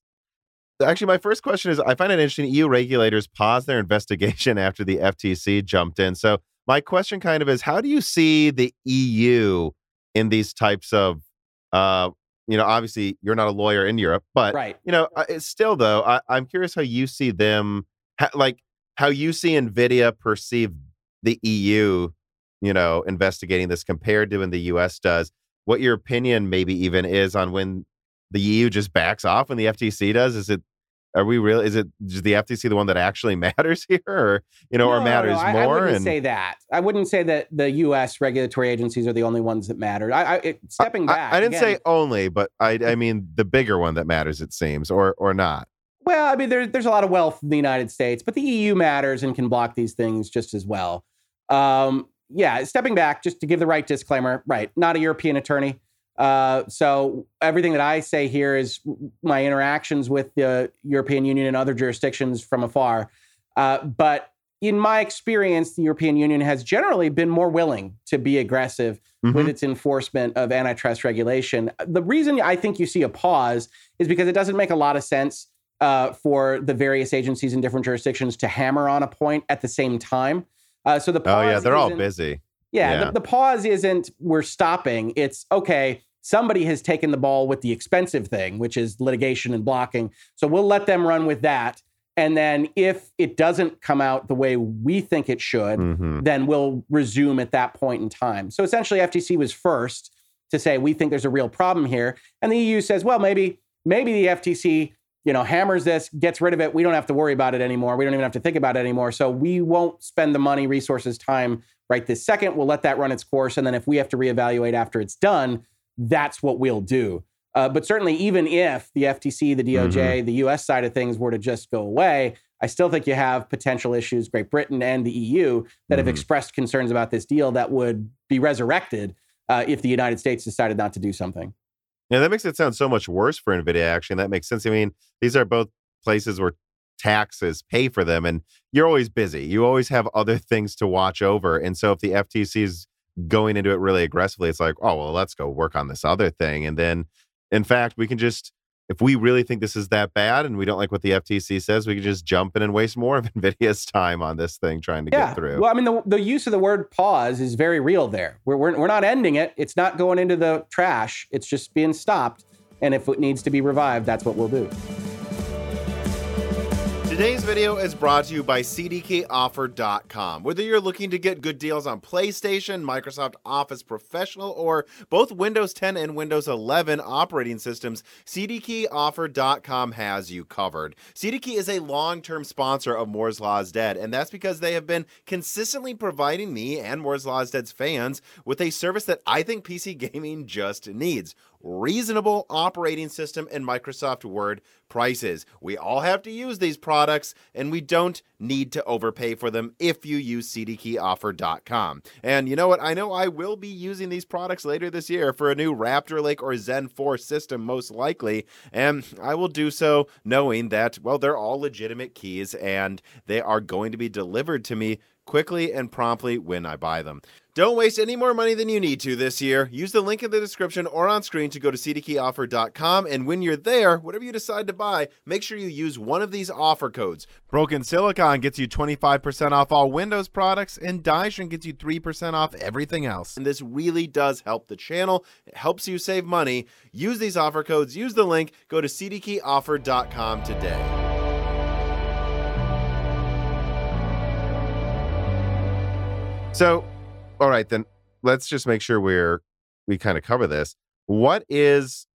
Actually, my first question is, I find it interesting, E U regulators paused their investigation after the F T C jumped in. So my question kind of is, how do you see the E U in these types of, uh, you know, obviously you're not a lawyer in Europe, but, right. you know, it's still though, I, I'm curious how you see them, how, like how you see NVIDIA perceive the E U, you know, investigating this compared to when the U S does, what your opinion maybe even is on when the E U just backs off when the F T C does? Is it, are we real? Is it is the F T C the one that actually matters here, or, you know, no, or matters no, I, more? I wouldn't and... say that. I wouldn't say that the U S regulatory agencies are the only ones that matter. I, I it, stepping back. I, I didn't again, say only, but I, I mean, the bigger one that matters, it seems, or, or not. Well, I mean, there, there's a lot of wealth in the United States, but the E U matters and can block these things just as well. Um, yeah. Stepping back, just to give the right disclaimer, right. Not a European attorney. Uh, so everything that I say here is my interactions with the European Union and other jurisdictions from afar. Uh, but in my experience, the European Union has generally been more willing to be aggressive mm-hmm. with its enforcement of antitrust regulation. The reason I think you see a pause is because it doesn't make a lot of sense uh, for the various agencies in different jurisdictions to hammer on a point at the same time. Uh, so the pause oh yeah, they're all busy. Yeah, yeah. The, the pause isn't we're stopping. It's, okay, somebody has taken the ball with the expensive thing, which is litigation and blocking. So we'll let them run with that. And then if it doesn't come out the way we think it should, mm-hmm. then we'll resume at that point in time. So essentially, F T C was first to say, we think there's a real problem here. And the E U says, well, maybe maybe the F T C, you know, hammers this, gets rid of it. We don't have to worry about it anymore. We don't even have to think about it anymore. So we won't spend the money, resources, time right this second. We'll let that run its course. And then if we have to reevaluate after it's done, that's what we'll do. Uh, but certainly, even if the F T C, the D O J, mm-hmm. the U S side of things were to just go away, I still think you have potential issues, Great Britain and the E U, that mm-hmm. have expressed concerns about this deal that would be resurrected uh, if the United States decided not to do something. Yeah, that makes it sound so much worse for Nvidia, actually. And that makes sense. I mean, these are both places where taxes pay for them, and you're always busy. You always have other things to watch over. And so if the F T C is going into it really aggressively, it's like, oh, well, let's go work on this other thing. And then, in fact, we can just, if we really think this is that bad and we don't like what the F T C says, we can just jump in and waste more of Nvidia's time on this thing trying to yeah. get through. Well, I mean, the, the use of the word pause is very real there. We're, we're we're not ending it. It's not going into the trash. It's just being stopped. And if it needs to be revived, that's what we'll do. Today's video is brought to you by C D K Offer dot com. Whether you're looking to get good deals on PlayStation, Microsoft Office Professional, or both Windows ten and Windows eleven operating systems, C D K Offer dot com has you covered. C D K is a long-term sponsor of Moore's Law is Dead, and that's because they have been consistently providing me and Moore's Law is Dead's fans with a service that I think P C gaming just needs. Reasonable operating system and Microsoft Word prices. We all have to use these products, and we don't need to overpay for them if you use C D K Offer dot com. And you know what? I know I will be using these products later this year for a new Raptor Lake or Zen four system, most likely, and I will do so knowing that, well, they're all legitimate keys, and they are going to be delivered to me quickly and promptly when I buy them. Don't waste any more money than you need to this year. Use the link in the description or on screen to go to C D K Offer dot com. And when you're there, whatever you decide to buy, make sure you use one of these offer codes. Broken Silicon gets you twenty-five percent off all Windows products, and Dyson gets you three percent off everything else. And this really does help the channel. It helps you save money. Use these offer codes. Use the link. Go to C D K Offer dot com today. So, all right, then let's just make sure we're, we kind of cover this. What is,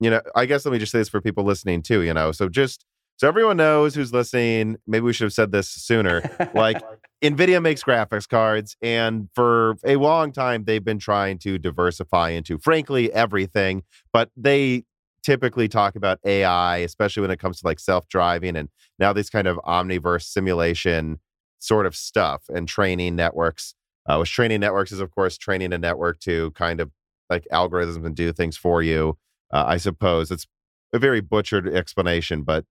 you know, I guess let me just say this for people listening too, you know, so just, so everyone knows who's listening, maybe we should have said this sooner, like NVIDIA makes graphics cards, and for a long time, they've been trying to diversify into, frankly, everything, but they typically talk about A I, especially when it comes to like self-driving and now these kind of omniverse simulation sort of stuff and training networks. Uh, with training networks is, of course, training a network to kind of like algorithms and do things for you. Uh, I suppose it's a very butchered explanation, but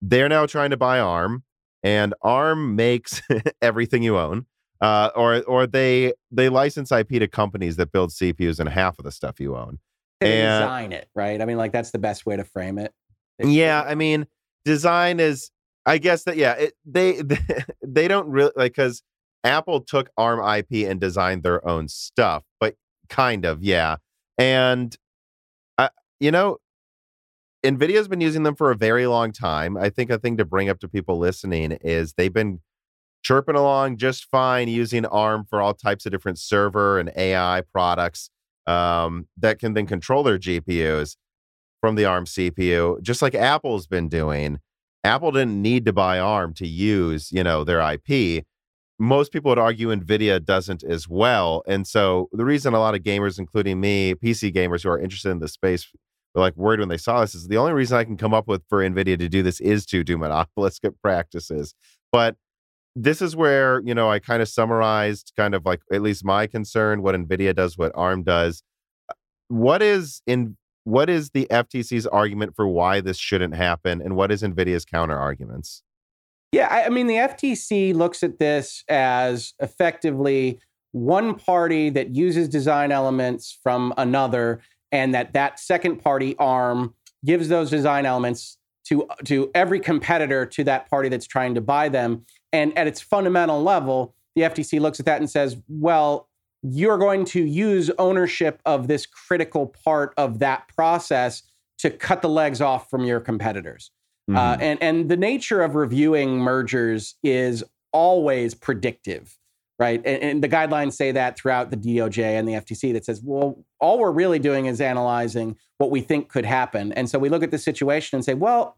they're now trying to buy ARM, and ARM makes everything you own, uh, or or they they license I P to companies that build C P Us and half of the stuff you own. They and, design it, right? I mean, like that's the best way to frame it. They, yeah, I mean, design is. I guess that, yeah, it, they, they they don't really, like, because Apple took ARM I P and designed their own stuff, but kind of, yeah. And, uh, you know, NVIDIA's been using them for a very long time. I think a thing to bring up to people listening is they've been chirping along just fine using ARM for all types of different server and A I products um, that can then control their G P Us from the ARM C P U, just like Apple's been doing. Apple didn't need to buy ARM to use, you know, their I P. Most people would argue NVIDIA doesn't as well. And so the reason a lot of gamers, including me, P C gamers who are interested in the space, were like worried when they saw this is the only reason I can come up with for NVIDIA to do this is to do monopolistic practices. But this is where, you know, I kind of summarized kind of like at least my concern, what NVIDIA does, what ARM does. What is in What is the F T C's argument for why this shouldn't happen, and what is NVIDIA's counter-arguments? Yeah, I, I mean, the F T C looks at this as effectively one party that uses design elements from another, and that that second party, ARM, gives those design elements to, to every competitor to that party that's trying to buy them. And at its fundamental level, the F T C looks at that and says, well, you're going to use ownership of this critical part of that process to cut the legs off from your competitors. Mm-hmm. Uh, and, and the nature of reviewing mergers is always predictive, right? And, and the guidelines say that throughout the D O J and the F T C that says, well, all we're really doing is analyzing what we think could happen. And so we look at the situation and say, well,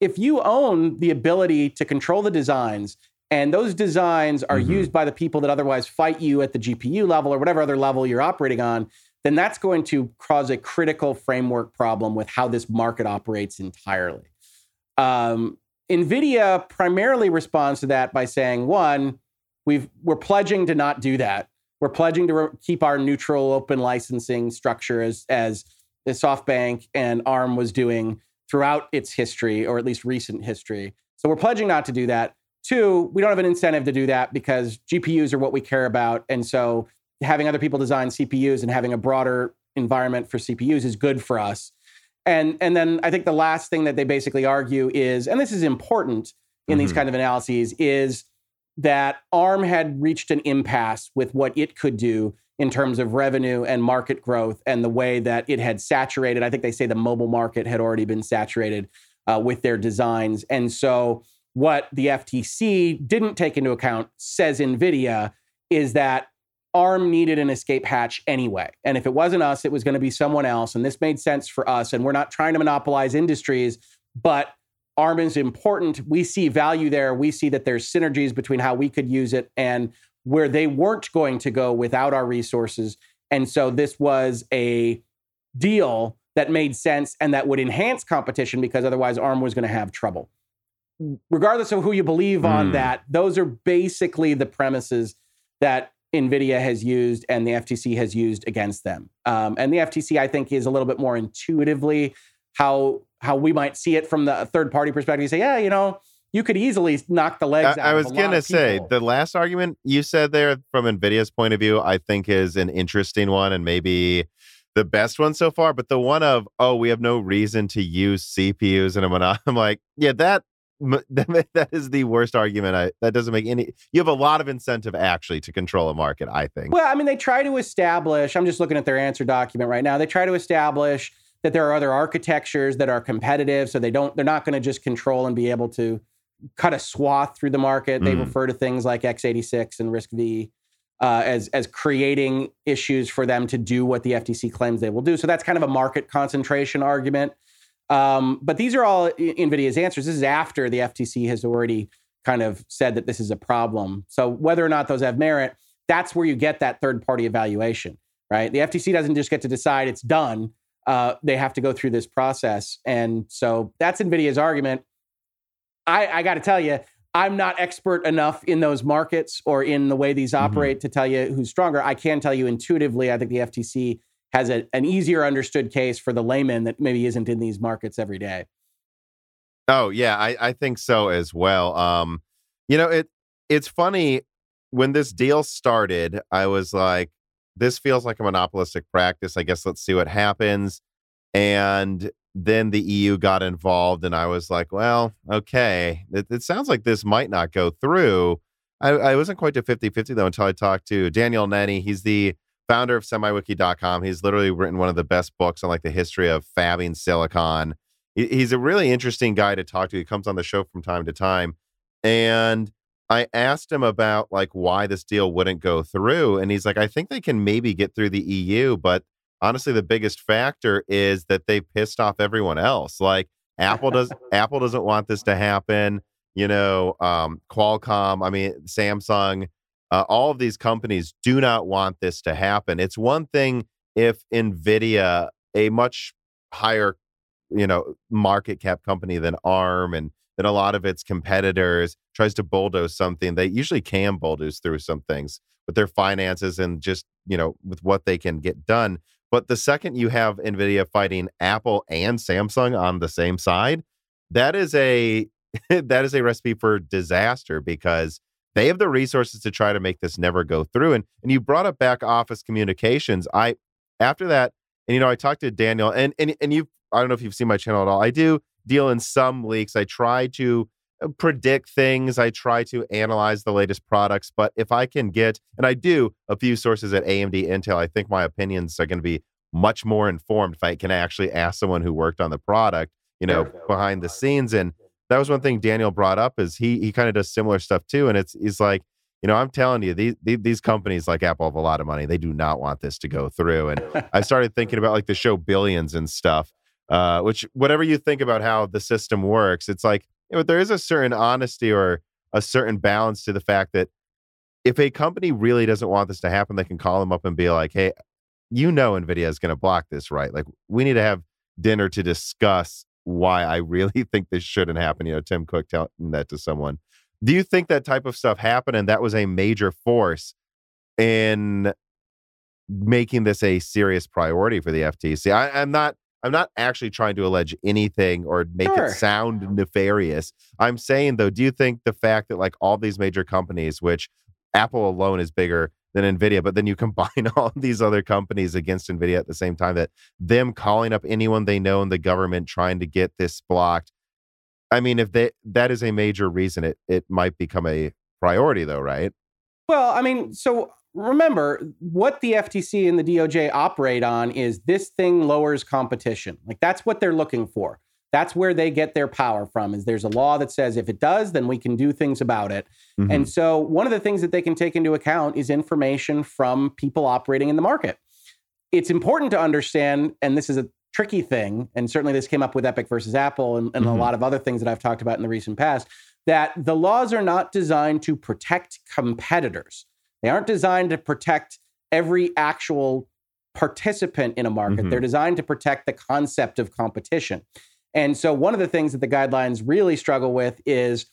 if you own the ability to control the designs, and those designs are mm-hmm. used by the people that otherwise fight you at the G P U level or whatever other level you're operating on, then that's going to cause a critical framework problem with how this market operates entirely. Um, NVIDIA primarily responds to that by saying, one, we've, we're pledging to not do that. We're pledging to re- keep our neutral open licensing structure as, as the SoftBank and ARM was doing throughout its history, or at least recent history. So we're pledging not to do that. Two, we don't have an incentive to do that because G P Us are what we care about. And so having other people design C P Us and having a broader environment for C P Us is good for us. And, and then I think the last thing that they basically argue is, and this is important in mm-hmm. these kind of analyses, is that ARM had reached an impasse with what it could do in terms of revenue and market growth and the way that it had saturated. I think they say the mobile market had already been saturated uh, with their designs. And so what the F T C didn't take into account, says NVIDIA, is that ARM needed an escape hatch anyway. And if it wasn't us, it was going to be someone else. And this made sense for us. And we're not trying to monopolize industries, but ARM is important. We see value there. We see that there's synergies between how we could use it and where they weren't going to go without our resources. And so this was a deal that made sense and that would enhance competition because otherwise ARM was going to have trouble. Regardless of who you believe on mm. that, those are basically the premises that NVIDIA has used and the F T C has used against them. Um, and the F T C, I think, is a little bit more intuitively how how we might see it from the third-party perspective. You say, yeah, you know, you could easily knock the legs I, out I was of a gonna lot of say, people. The last argument you said there from NVIDIA's point of view, I think is an interesting one and maybe the best one so far. But the one of, oh, we have no reason to use C P Us in a monopoly. I'm like, yeah, that... that is the worst argument. I, that doesn't make any... You have a lot of incentive, actually, to control a market, I think. Well, I mean, they try to establish... I'm just looking at their answer document right now. They try to establish that there are other architectures that are competitive, so they don't, they're not going to just control and be able to cut a swath through the market. They mm. refer to things like x eighty-six and RISC-V uh, as, as creating issues for them to do what the F T C claims they will do. So that's kind of a market concentration argument. Um, but these are all NVIDIA's answers. This is after the F T C has already kind of said that this is a problem. So whether or not those have merit, that's where you get that third-party evaluation, right? The F T C doesn't just get to decide it's done. Uh, they have to go through this process. And so that's NVIDIA's argument. I, I got to tell you, I'm not expert enough in those markets or in the way these operate mm-hmm. to tell you who's stronger. I can tell you intuitively, I think the F T C has a, an easier understood case for the layman that maybe isn't in these markets every day. Oh, yeah, I, I think so as well. Um, you know, it it's funny, when this deal started, I was like, this feels like a monopolistic practice. I guess let's see what happens. And then the E U got involved, and I was like, well, okay, it, it sounds like this might not go through. I, I wasn't quite to fifty-fifty, though, until I talked to Daniel Nenny. He's the founder of semi wiki dot com. He's literally written one of the best books on like the history of fabbing silicon. He's a really interesting guy to talk to. He comes on the show from time to time. And I asked him about like why this deal wouldn't go through. And he's like, I think they can maybe get through the E U. But honestly, the biggest factor is that they pissed off everyone else. Like Apple does, Apple doesn't want this to happen. You know, um, Qualcomm, I mean, Samsung, Uh, all of these companies do not want this to happen. It's one thing if NVIDIA, a much higher, you know, market cap company than ARM and than a lot of its competitors, tries to bulldoze something. They usually can bulldoze through some things with their finances and just, you know, with what they can get done. But the second you have NVIDIA fighting Apple and Samsung on the same side, that is a that is a recipe for disaster, because they have the resources to try to make this never go through. And and you brought up back office communications. I, after that, and, you know, I talked to Daniel, and and and you, I don't know if you've seen my channel at all. I do deal in some leaks. I try to predict things. I try to analyze the latest products. But if I can get, and I do, a few sources at A M D, Intel, I think my opinions are going to be much more informed if I can actually ask someone who worked on the product, you know, behind the scenes. And that was one thing Daniel brought up, is he he kind of does similar stuff too. And it's he's like, you know, I'm telling you, these, these these companies like Apple have a lot of money. They do not want this to go through. And I started thinking about like the show Billions and stuff, uh, which whatever you think about how the system works, it's like, you know, there is a certain honesty or a certain balance to the fact that if a company really doesn't want this to happen, they can call them up and be like, hey, you know Nvidia is going to block this, right? Like, we need to have dinner to discuss why I really think this shouldn't happen. You know, Tim Cook telling that to someone. Do you think that type of stuff happened and that was a major force in making this a serious priority for the F T C? I, I'm not I'm not actually trying to allege anything or make sure. it sound nefarious. I'm saying, though, do you think the fact that, like, all these major companies, which Apple alone is bigger than Nvidia, but then you combine all these other companies against Nvidia at the same time, that them calling up anyone they know in the government trying to get this blocked, I mean, if they, that is a major reason it, it might become a priority, though, right? Well, I mean, so remember, what the F T C and the D O J operate on is this thing lowers competition. Like, that's what they're looking for. That's where they get their power from, is there's a law that says if it does, then we can do things about it. Mm-hmm. And so one of the things that they can take into account is information from people operating in the market. It's important to understand, and this is a tricky thing, and certainly this came up with Epic versus Apple and, and mm-hmm. a lot of other things that I've talked about in the recent past, that the laws are not designed to protect competitors. They aren't designed to protect every actual participant in a market. Mm-hmm. They're designed to protect the concept of competition. And so one of the things that the guidelines really struggle with is,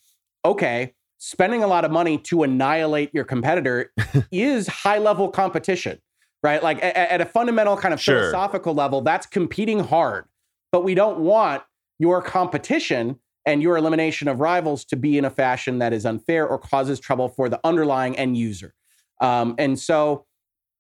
okay, spending a lot of money to annihilate your competitor is high-level competition. Right? Like, at, at a fundamental kind of sure. philosophical level, that's competing hard. But we don't want your competition and your elimination of rivals to be in a fashion that is unfair or causes trouble for the underlying end user. Um, and so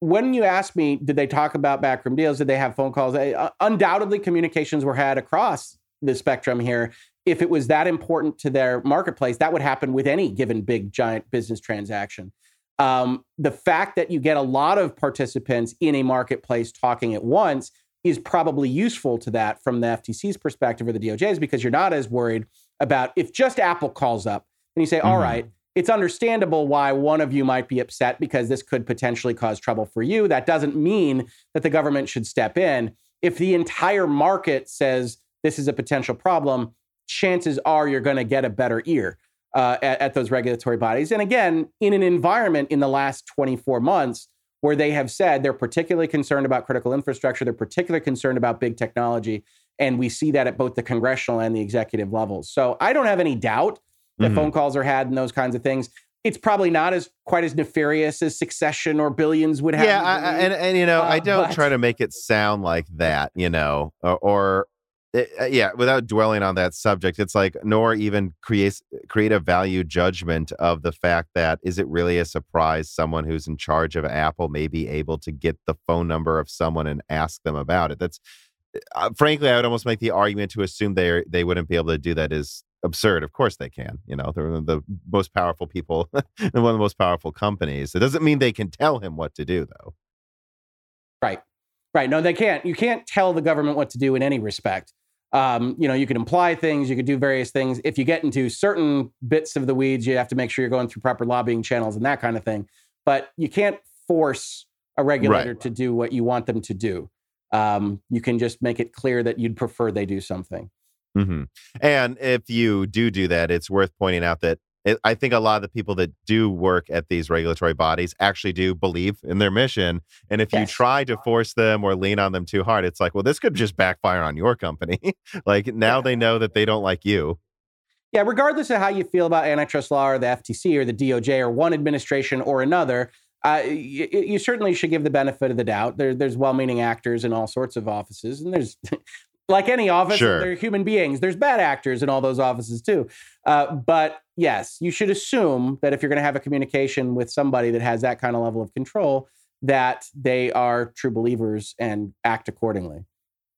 when you asked me, did they talk about backroom deals? Did they have phone calls? Uh, undoubtedly, communications were had across the spectrum here. If it was that important to their marketplace, that would happen with any given big, giant business transaction. Um, the fact that you get a lot of participants in a marketplace talking at once is probably useful to that from the F T C's perspective or the D O J's, because you're not as worried about if just Apple calls up and you say, all mm-hmm. right, it's understandable why one of you might be upset because this could potentially cause trouble for you. That doesn't mean that the government should step in. If the entire market says this is a potential problem, chances are you're going to get a better ear. Uh, at, at those regulatory bodies. And again, in an environment in the last twenty-four months where they have said they're particularly concerned about critical infrastructure, they're particularly concerned about big technology, and we see that at both the congressional and the executive levels. So I don't have any doubt that mm-hmm. phone calls are had and those kinds of things. It's probably not as quite as nefarious as Succession or Billions would have. Yeah, I, I, and, and, you know, uh, I don't but... try to make it sound like that, you know, or... or... It, yeah, without dwelling on that subject, it's like, nor even create, create a value judgment of the fact that, is it really a surprise someone who's in charge of Apple may be able to get the phone number of someone and ask them about it? That's, uh, frankly, I would almost make the argument to assume they they wouldn't be able to do that is absurd. Of course they can. You know, they're the most powerful people and one of the most powerful companies. It doesn't mean they can tell him what to do, though. Right. Right. No, they can't. You can't tell the government what to do in any respect. Um, you know, you can imply things, you could do various things. If you get into certain bits of the weeds, you have to make sure you're going through proper lobbying channels and that kind of thing. But you can't force a regulator right. to do what you want them to do. Um, you can just make it clear that you'd prefer they do something. Mm-hmm. And if you do do that, it's worth pointing out that it, I think a lot of the people that do work at these regulatory bodies actually do believe in their mission. And if yes. you try to force them or lean on them too hard, it's like, well, this could just backfire on your company. Like, now yeah. they know that they don't like you. Yeah, regardless of how you feel about antitrust law or the F T C or the D O J or one administration or another, uh, you, you certainly should give the benefit of the doubt. There, there's well-meaning actors in all sorts of offices. And there's... Like any office, sure. they're human beings. There's bad actors in all those offices, too. Uh, but yes, you should assume that if you're going to have a communication with somebody that has that kind of level of control, that they are true believers and act accordingly.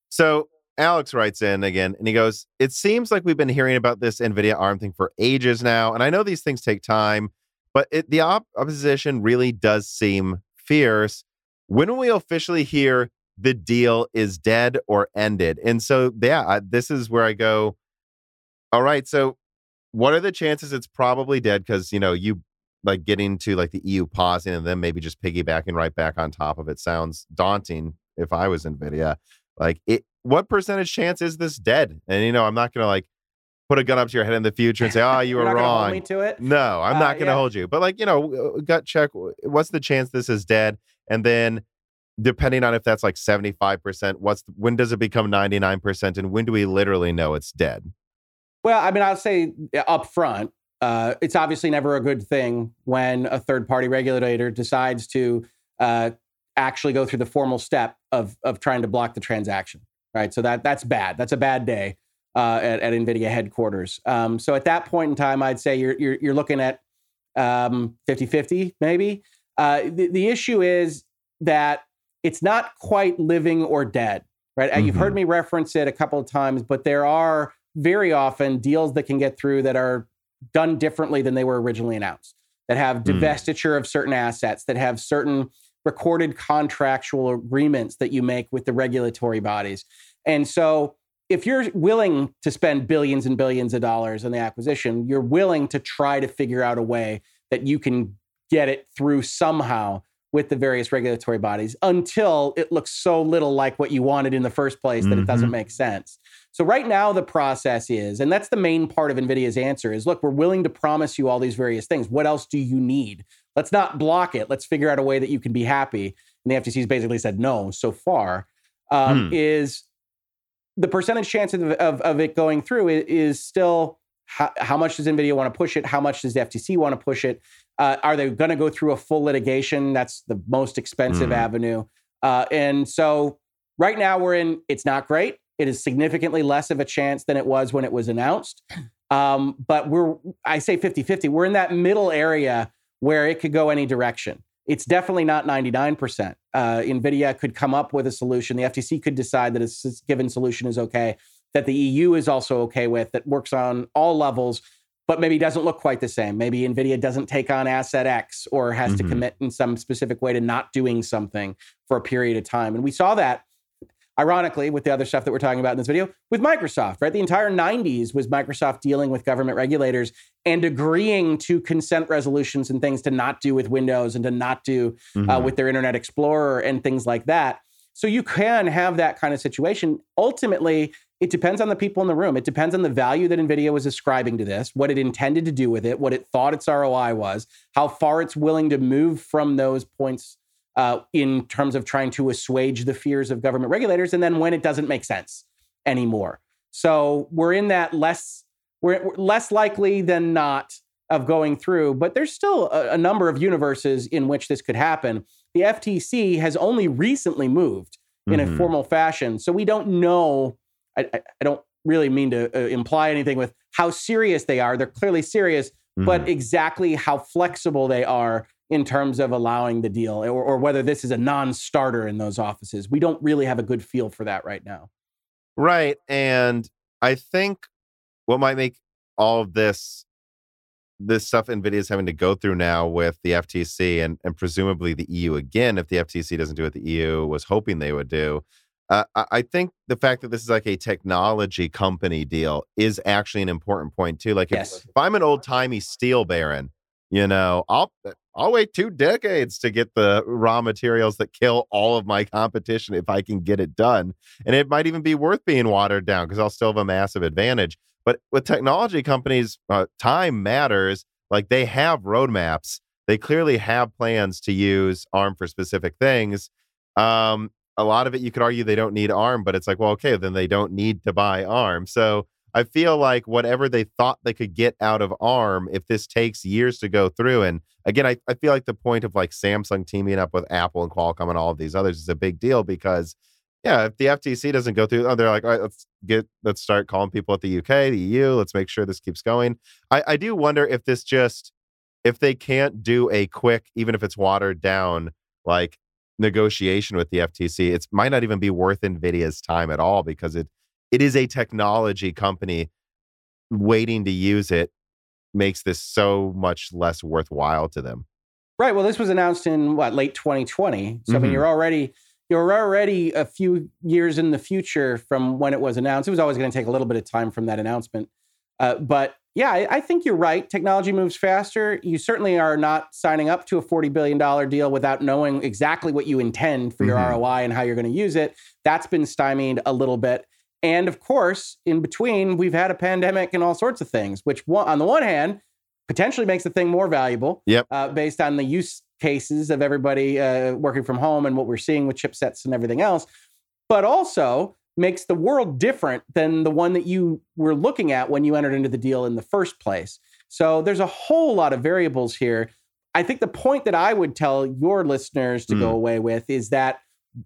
So Alex writes in again, and he goes, it seems like we've been hearing about this NVIDIA ARM thing for ages now. And I know these things take time, but it, the op- opposition really does seem fierce. When will we officially hear the deal is dead or ended? And so, yeah, I, this is where I go, all right, so what are the chances it's probably dead? Because, you know, you like getting to like the E U pausing and then maybe just piggybacking right back on top of it sounds daunting if I was NVIDIA. Like, it, what percentage chance is this dead? And, you know, I'm not going to like put a gun up to your head in the future and say, oh, you were wrong. Me to it. No, I'm uh, not going to yeah. hold you. But like, you know, gut check, what's the chance this is dead? And then depending on if that's like seventy-five percent, what's when does it become ninety-nine percent, and when do we literally know it's dead? Well, I mean, I'll say up front, uh, it's obviously never a good thing when a third-party regulator decides to uh, actually go through the formal step of of trying to block the transaction, right? So that that's bad. That's a bad day uh, at, at NVIDIA headquarters. Um, so at that point in time, I'd say you're you're, you're looking at um, fifty-fifty, maybe. Uh, the, the issue is that it's not quite living or dead, right? Mm-hmm. You've heard me reference it a couple of times, but there are very often deals that can get through that are done differently than they were originally announced, that have mm. divestiture of certain assets, that have certain recorded contractual agreements that you make with the regulatory bodies. And so if you're willing to spend billions and billions of dollars on the acquisition, you're willing to try to figure out a way that you can get it through somehow with the various regulatory bodies until it looks so little like what you wanted in the first place that mm-hmm. it doesn't make sense. So right now the process is, and that's the main part of NVIDIA's answer is, look, we're willing to promise you all these various things. What else do you need? Let's not block it. Let's figure out a way that you can be happy. And the F T C's basically said no so far. Um, hmm. Is the percentage chance of, of, of it going through is still how, how much does NVIDIA want to push it? How much does the F T C want to push it? Uh, are they going to go through a full litigation? That's the most expensive mm. avenue. Uh, and so right now we're in, it's not great. It is significantly less of a chance than it was when it was announced. Um, but we're, I say fifty-fifty, we're in that middle area where it could go any direction. It's definitely not ninety-nine percent. Uh, NVIDIA could come up with a solution. The F T C could decide that a given solution is okay, that the E U is also okay with, that works on all levels, but maybe doesn't look quite the same. Maybe NVIDIA doesn't take on asset X or has mm-hmm. to commit in some specific way to not doing something for a period of time. And we saw that, ironically, with the other stuff that we're talking about in this video, with Microsoft, right? The entire nineties was Microsoft dealing with government regulators and agreeing to consent resolutions and things to not do with Windows and to not do mm-hmm. uh, with their Internet Explorer and things like that. So you can have that kind of situation. Ultimately, it depends on the people in the room. It depends on the value that NVIDIA was ascribing to this, what it intended to do with it, what it thought its R O I was, how far it's willing to move from those points uh, in terms of trying to assuage the fears of government regulators, and then when it doesn't make sense anymore. So we're in that less, we're less likely than not of going through, but there's still a, a number of universes in which this could happen. The F T C has only recently moved in mm-hmm. a formal fashion, so we don't know. I, I don't really mean to uh, imply anything with how serious they are. They're clearly serious, mm-hmm. but exactly how flexible they are in terms of allowing the deal or, or whether this is a non-starter in those offices. We don't really have a good feel for that right now. Right. And I think what might make all of this, this stuff NVIDIA is having to go through now with the F T C and, and presumably the E U again, if the F T C doesn't do what the E U was hoping they would do, Uh, I think the fact that this is like a technology company deal is actually an important point too. Like, yes. if, if I'm an old-timey steel baron, you know, I'll I'll wait two decades to get the raw materials that kill all of my competition if I can get it done. And it might even be worth being watered down because I'll still have a massive advantage. But with technology companies, uh, time matters. Like, they have roadmaps. They clearly have plans to use ARM for specific things. Um, A lot of it, you could argue they don't need ARM, but it's like, well, okay, then they don't need to buy ARM. So I feel like whatever they thought they could get out of ARM, if this takes years to go through, and again, I, I feel like the point of like Samsung teaming up with Apple and Qualcomm and all of these others is a big deal because, yeah, if the F T C doesn't go through, oh, they're like, all right, let's get, let's start calling people at the U K, the E U, let's make sure this keeps going. I, I do wonder if this just, if they can't do a quick, even if it's watered down, like, negotiation with the F T C, it might not even be worth NVIDIA's time at all because it it is a technology company. Waiting to use it makes this so much less worthwhile to them. Right. Well, this was announced in what, late twenty twenty. So mm-hmm. I mean, you're already you're already a few years in the future from when it was announced. It was always going to take a little bit of time from that announcement. Uh, but yeah, I, I think you're right. Technology moves faster. You certainly are not signing up to a forty billion dollars deal without knowing exactly what you intend for your mm-hmm. R O I and how you're going to use it. That's been stymied a little bit. And of course, in between, we've had a pandemic and all sorts of things, which on the one hand, potentially makes the thing more valuable yep. uh, based on the use cases of everybody uh, working from home and what we're seeing with chipsets and everything else, but also makes the world different than the one that you were looking at when you entered into the deal in the first place. So there's a whole lot of variables here. I think the point that I would tell your listeners to mm. go away with is that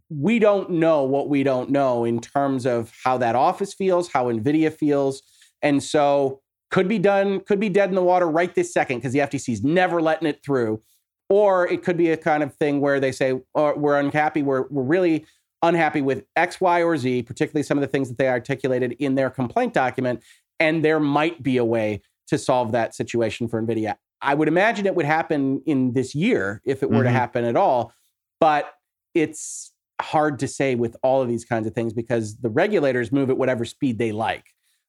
we don't know what we don't know in terms of how that office feels, how NVIDIA feels. And so could be done, could be dead in the water right this second because the F T C is never letting it through. Or it could be a kind of thing where they say, oh, we're unhappy, we're, we're really unhappy with X, Y, or Z, particularly some of the things that they articulated in their complaint document. And there might be a way to solve that situation for NVIDIA. I would imagine it would happen in this year if it were mm-hmm. to happen at all. But it's hard to say with all of these kinds of things because the regulators move at whatever speed they like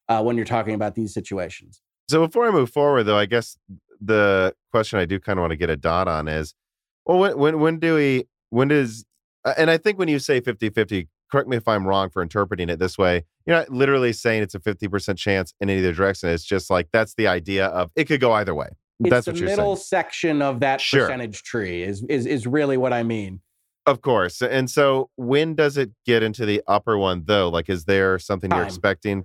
uh, when you're talking about these situations. So before I move forward, though, I guess the question I do kind of want to get a dot on is, well, when when, when do we, when does, and I think when you say fifty-fifty, correct me if I'm wrong for interpreting it this way, you're not literally saying it's a fifty percent chance in either direction. It's just like, that's the idea of it could go either way. It's that's the what you're middle saying. Section of that sure. percentage tree is, is is really what I mean. Of course. And so when does it get into the upper one, though? Like, is there something time. You're expecting?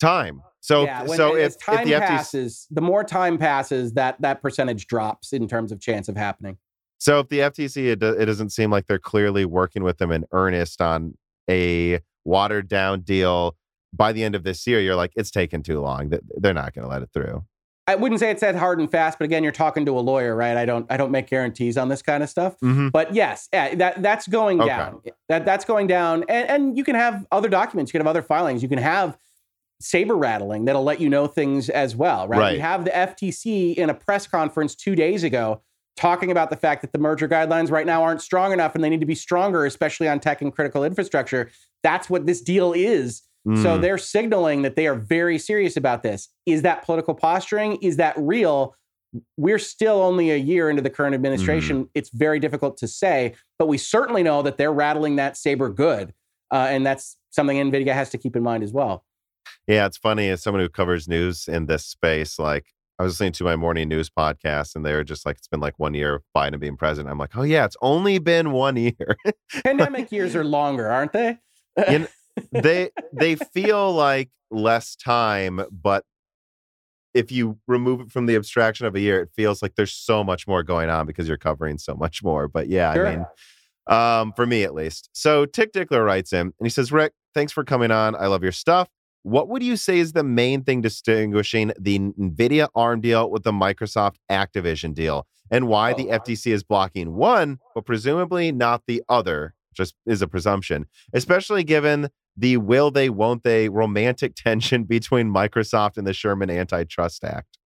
Time. So, yeah, when, so if, time if the passes, F T C... the more time passes, that that percentage drops in terms of chance of happening. So if the F T C, it, do, it doesn't seem like they're clearly working with them in earnest on a watered down deal. By the end of this year, you're like, it's taken too long. They're not going to let it through. I wouldn't say it's that hard and fast, but again, you're talking to a lawyer, right? I don't, I don't make guarantees on this kind of stuff. Mm-hmm. But yes, that that's going okay. down. That that's going down, and and you can have other documents, you can have other filings, you can have saber rattling that'll let you know things as well, right? right? We have the F T C in a press conference two days ago talking about the fact that the merger guidelines right now aren't strong enough, and they need to be stronger, especially on tech and critical infrastructure. That's what this deal is. Mm. So they're signaling that they are very serious about this. Is that political posturing? Is that real? We're still only a year into the current administration. Mm. It's very difficult to say, but we certainly know that they're rattling that saber good. Uh, and that's something NVIDIA has to keep in mind as well. Yeah, it's funny. As someone who covers news in this space, like I was listening to my morning news podcast and they were just like, it's been like one year of Biden being president. I'm like, oh yeah, it's only been one year. Pandemic years are longer, aren't they? you know, they they feel like less time, but if you remove it from the abstraction of a year, it feels like there's so much more going on because you're covering so much more. But yeah, sure. I mean, um, for me at least. So Tick Dickler writes in and he says, Rick, thanks for coming on. I love your stuff. What would you say is the main thing distinguishing the NVIDIA ARM deal with the Microsoft Activision deal and why oh, the F T C is blocking one, but presumably not the other, just is a presumption, especially given the will they, won't they romantic tension between Microsoft and the Sherman Antitrust Act?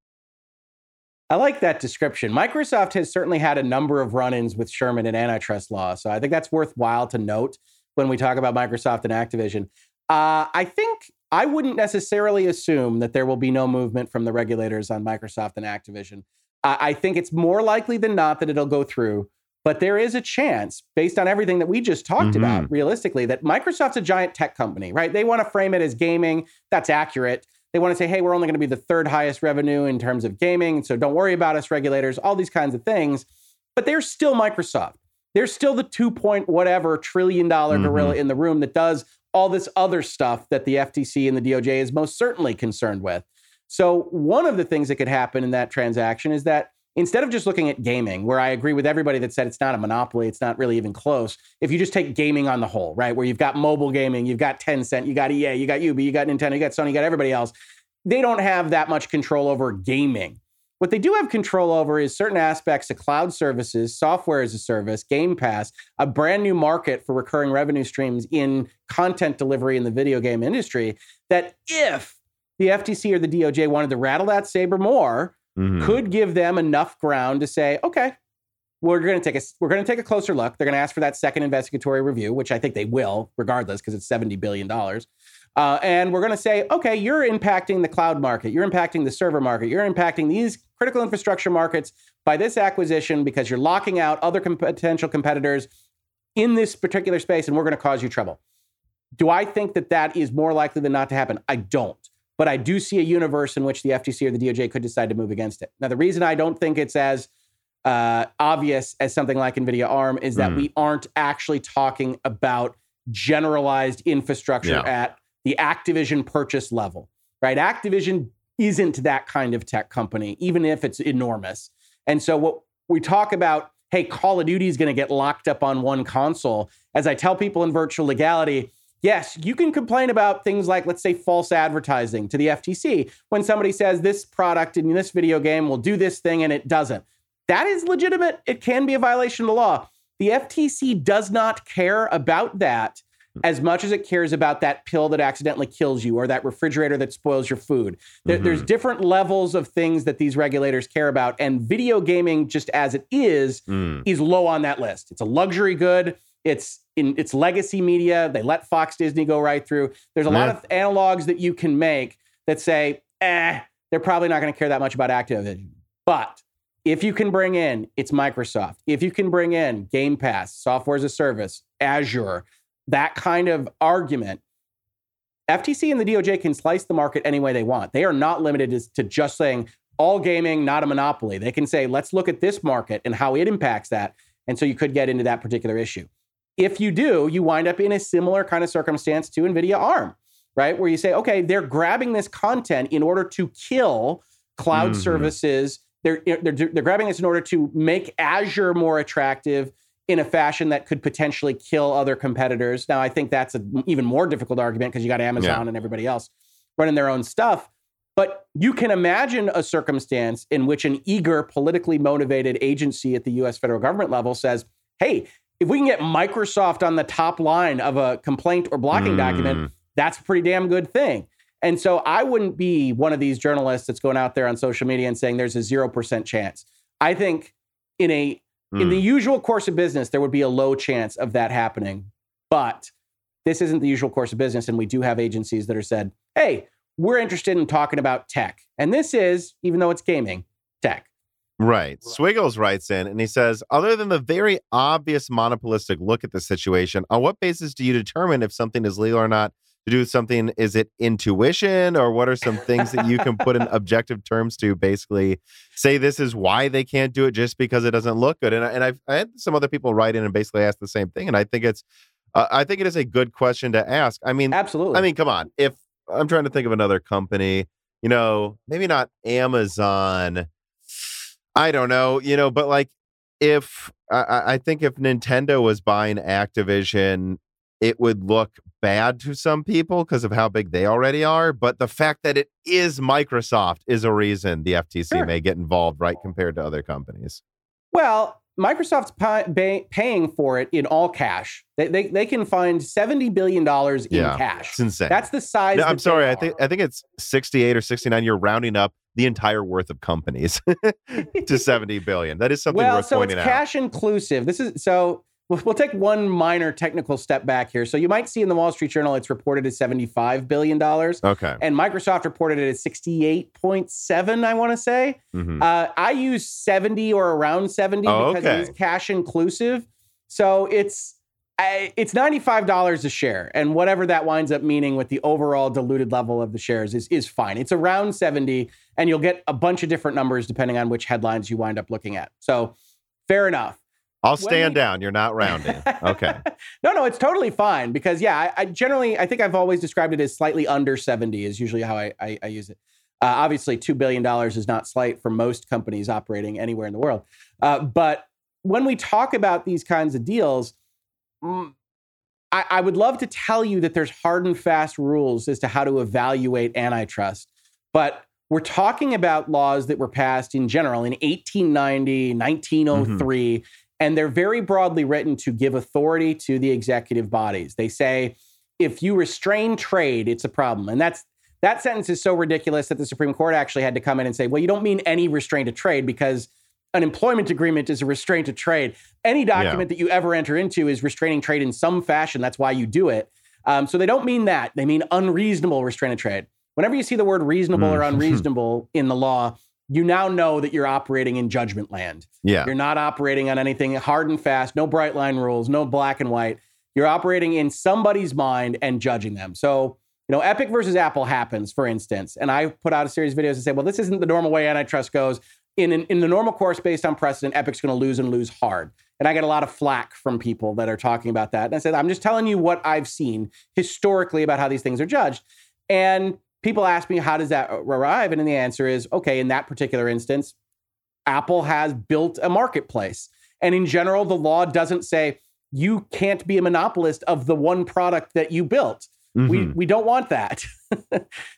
I like that description. Microsoft has certainly had a number of run-ins with Sherman and antitrust law, so I think that's worthwhile to note when we talk about Microsoft and Activision. Uh, I think I wouldn't necessarily assume that there will be no movement from the regulators on Microsoft and Activision. Uh, I think it's more likely than not that it'll go through, but there is a chance, based on everything that we just talked mm-hmm. about, realistically, that Microsoft's a giant tech company, right? They want to frame it as gaming. That's accurate. They want to say, hey, we're only going to be the third highest revenue in terms of gaming, so don't worry about us, regulators, all these kinds of things. But they're still Microsoft. They're still the two point whatever trillion dollar gorilla mm-hmm. in the room that does all this other stuff that the F T C and the D O J is most certainly concerned with. So one of the things that could happen in that transaction is that instead of just looking at gaming, where I agree with everybody that said it's not a monopoly, it's not really even close, if you just take gaming on the whole, right, where you've got mobile gaming, you've got Tencent, you got E A, you got Ubi, you got Nintendo, you got Sony, you got everybody else, they don't have that much control over gaming. What they do have control over is certain aspects of cloud services, software as a service, Game Pass, a brand new market for recurring revenue streams in content delivery in the video game industry, that if the F T C or the D O J wanted to rattle that saber more, mm-hmm. could give them enough ground to say, okay, we're going to take a, we're going to take a closer look. They're going to ask for that second investigatory review, which I think they will regardless because it's seventy billion dollars. Uh, and we're going to say, okay, you're impacting the cloud market. You're impacting the server market. You're impacting these critical infrastructure markets by this acquisition because you're locking out other com- potential competitors in this particular space, and we're going to cause you trouble. Do I think that that is more likely than not to happen? I don't. But I do see a universe in which the F T C or the D O J could decide to move against it. Now, the reason I don't think it's as uh, obvious as something like NVIDIA ARM is that mm. we aren't actually talking about generalized infrastructure yeah. at the Activision purchase level, right? Activision isn't that kind of tech company, even if it's enormous. And so what we talk about, hey, Call of Duty is going to get locked up on one console. As I tell people in Virtual Legality, yes, you can complain about things like, let's say, false advertising to the F T C when somebody says this product in this video game will do this thing and it doesn't. That is legitimate. It can be a violation of the law. The F T C does not care about that as much as it cares about that pill that accidentally kills you or that refrigerator that spoils your food. There, mm-hmm. There's different levels of things that these regulators care about, and video gaming, just as it is, mm. is low on that list. It's a luxury good. It's in it's legacy media. They let Fox Disney go right through. There's a yeah. lot of analogs that you can make that say, eh, they're probably not going to care that much about Activision. But if you can bring in, it's Microsoft. If you can bring in Game Pass, software as a service, Azure, that kind of argument, F T C and the D O J can slice the market any way they want. They are not limited to just saying all gaming, not a monopoly. They can say, let's look at this market and how it impacts that. And so you could get into that particular issue. If you do, you wind up in a similar kind of circumstance to NVIDIA ARM, right? Where you say, okay, they're grabbing this content in order to kill cloud mm-hmm. services. They're, they're, they're grabbing this in order to make Azure more attractive in a fashion that could potentially kill other competitors. Now, I think that's an even more difficult argument because you got Amazon yeah. and everybody else running their own stuff. But you can imagine a circumstance in which an eager, politically motivated agency at the U S federal government level says, hey, if we can get Microsoft on the top line of a complaint or blocking mm. document, that's a pretty damn good thing. And so I wouldn't be one of these journalists that's going out there on social media and saying there's a zero percent chance. I think in a In the usual course of business, there would be a low chance of that happening. But this isn't the usual course of business. And we do have agencies that are said, hey, we're interested in talking about tech. And this is, even though it's gaming, tech. Right. Swiggles writes in and he says, other than the very obvious monopolistic look at the situation, on what basis do you determine if something is legal or not to do with something? Is it intuition, or what are some things that you can put in objective terms to basically say this is why they can't do it just because it doesn't look good? And, I, and I've I had some other people write in and basically ask the same thing. And I think it's, uh, I think it is a good question to ask. I mean, absolutely. I mean, come on. If I'm trying to think of another company, you know, maybe not Amazon, I don't know, you know, but like if I, I think if Nintendo was buying Activision, it would look bad to some people because of how big they already are. But the fact that it is Microsoft is a reason the F T C sure. may get involved, right, compared to other companies. Well, Microsoft's pay- pay- paying for it in all cash. They they, they can find seventy billion dollars in yeah, cash. It's insane. That's the size. No, I'm sorry. I think, I think it's sixty-eight or sixty-nine. You're rounding up the entire worth of companies to seventy billion. That is something well, worth so pointing out. Well, so it's cash inclusive. This is so... We'll take one minor technical step back here. So you might see in the Wall Street Journal, it's reported as seventy-five billion dollars. Okay. And Microsoft reported it at sixty-eight point seven, I want to say. Mm-hmm. Uh, I use seventy or around seventy oh, because okay. it is cash inclusive. So it's I, it's ninety-five dollars a share. And whatever that winds up meaning with the overall diluted level of the shares is, is fine. It's around seventy, and you'll get a bunch of different numbers depending on which headlines you wind up looking at. So fair enough. I'll stand we, down. You're not rounding. Okay. no, no, it's totally fine because, yeah, I, I generally, I think I've always described it as slightly under seventy is usually how I, I, I use it. Uh, obviously, two billion dollars is not slight for most companies operating anywhere in the world. Uh, but when we talk about these kinds of deals, I, I would love to tell you that there's hard and fast rules as to how to evaluate antitrust. But we're talking about laws that were passed in general in eighteen ninety, nineteen oh three, mm-hmm. And they're very broadly written to give authority to the executive bodies. They say, if you restrain trade, it's a problem. And that's that sentence is so ridiculous that the Supreme Court actually had to come in and say, well, you don't mean any restraint of trade because an employment agreement is a restraint of trade. Any document yeah. that you ever enter into is restraining trade in some fashion. That's why you do it. Um, so they don't mean that. They mean unreasonable restraint of trade. Whenever you see the word reasonable mm. or unreasonable in the law, you now know that you're operating in judgment land. Yeah. You're not operating on anything hard and fast, no bright line rules, no black and white. You're operating in somebody's mind and judging them. So, you know, Epic versus Apple happens, for instance. And I put out a series of videos and say, well, this isn't the normal way antitrust goes. in, an, in the normal course based on precedent, Epic's going to lose and lose hard. And I get a lot of flack from people that are talking about that. And I said, I'm just telling you what I've seen historically about how these things are judged. And people ask me, how does that arrive? And the answer is, okay, in that particular instance, Apple has built a marketplace. And in general, the law doesn't say you can't be a monopolist of the one product that you built. Mm-hmm. We we don't want that.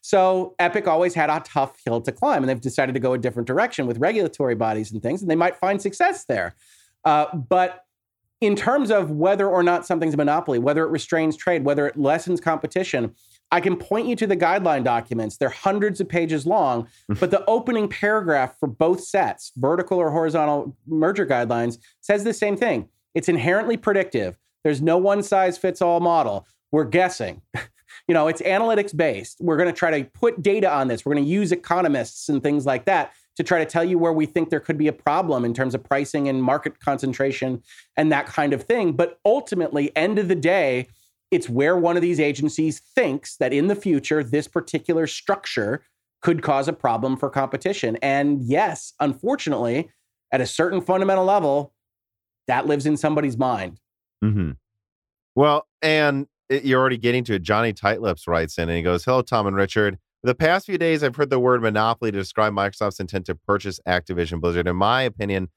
So Epic always had a tough hill to climb, and they've decided to go a different direction with regulatory bodies and things, and they might find success there. Uh, but in terms of whether or not something's a monopoly, whether it restrains trade, whether it lessens competition, I can point you to the guideline documents. They're hundreds of pages long, but the opening paragraph for both sets, vertical or horizontal merger guidelines, says the same thing. It's inherently predictive. There's no one-size-fits-all model. We're guessing. You know, it's analytics-based. We're going to try to put data on this. We're going to use economists and things like that to try to tell you where we think there could be a problem in terms of pricing and market concentration and that kind of thing. But ultimately, end of the day, it's where one of these agencies thinks that in the future, this particular structure could cause a problem for competition. And yes, unfortunately, at a certain fundamental level, that lives in somebody's mind. Mm-hmm. Well, and it, you're already getting to it. Johnny Tightlips writes in and he goes, hello, Tom and Richard. The past few days, I've heard the word monopoly to describe Microsoft's intent to purchase Activision Blizzard. In my opinion,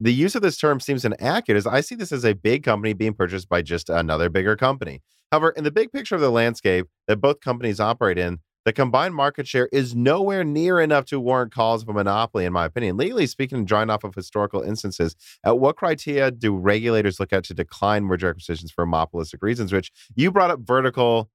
the use of this term seems inaccurate, as I see this as a big company being purchased by just another bigger company. However, in the big picture of the landscape that both companies operate in, the combined market share is nowhere near enough to warrant calls of a monopoly, in my opinion. Legally speaking, and drawing off of historical instances, at what criteria do regulators look at to decline merger acquisitions for monopolistic reasons? Which you brought up vertical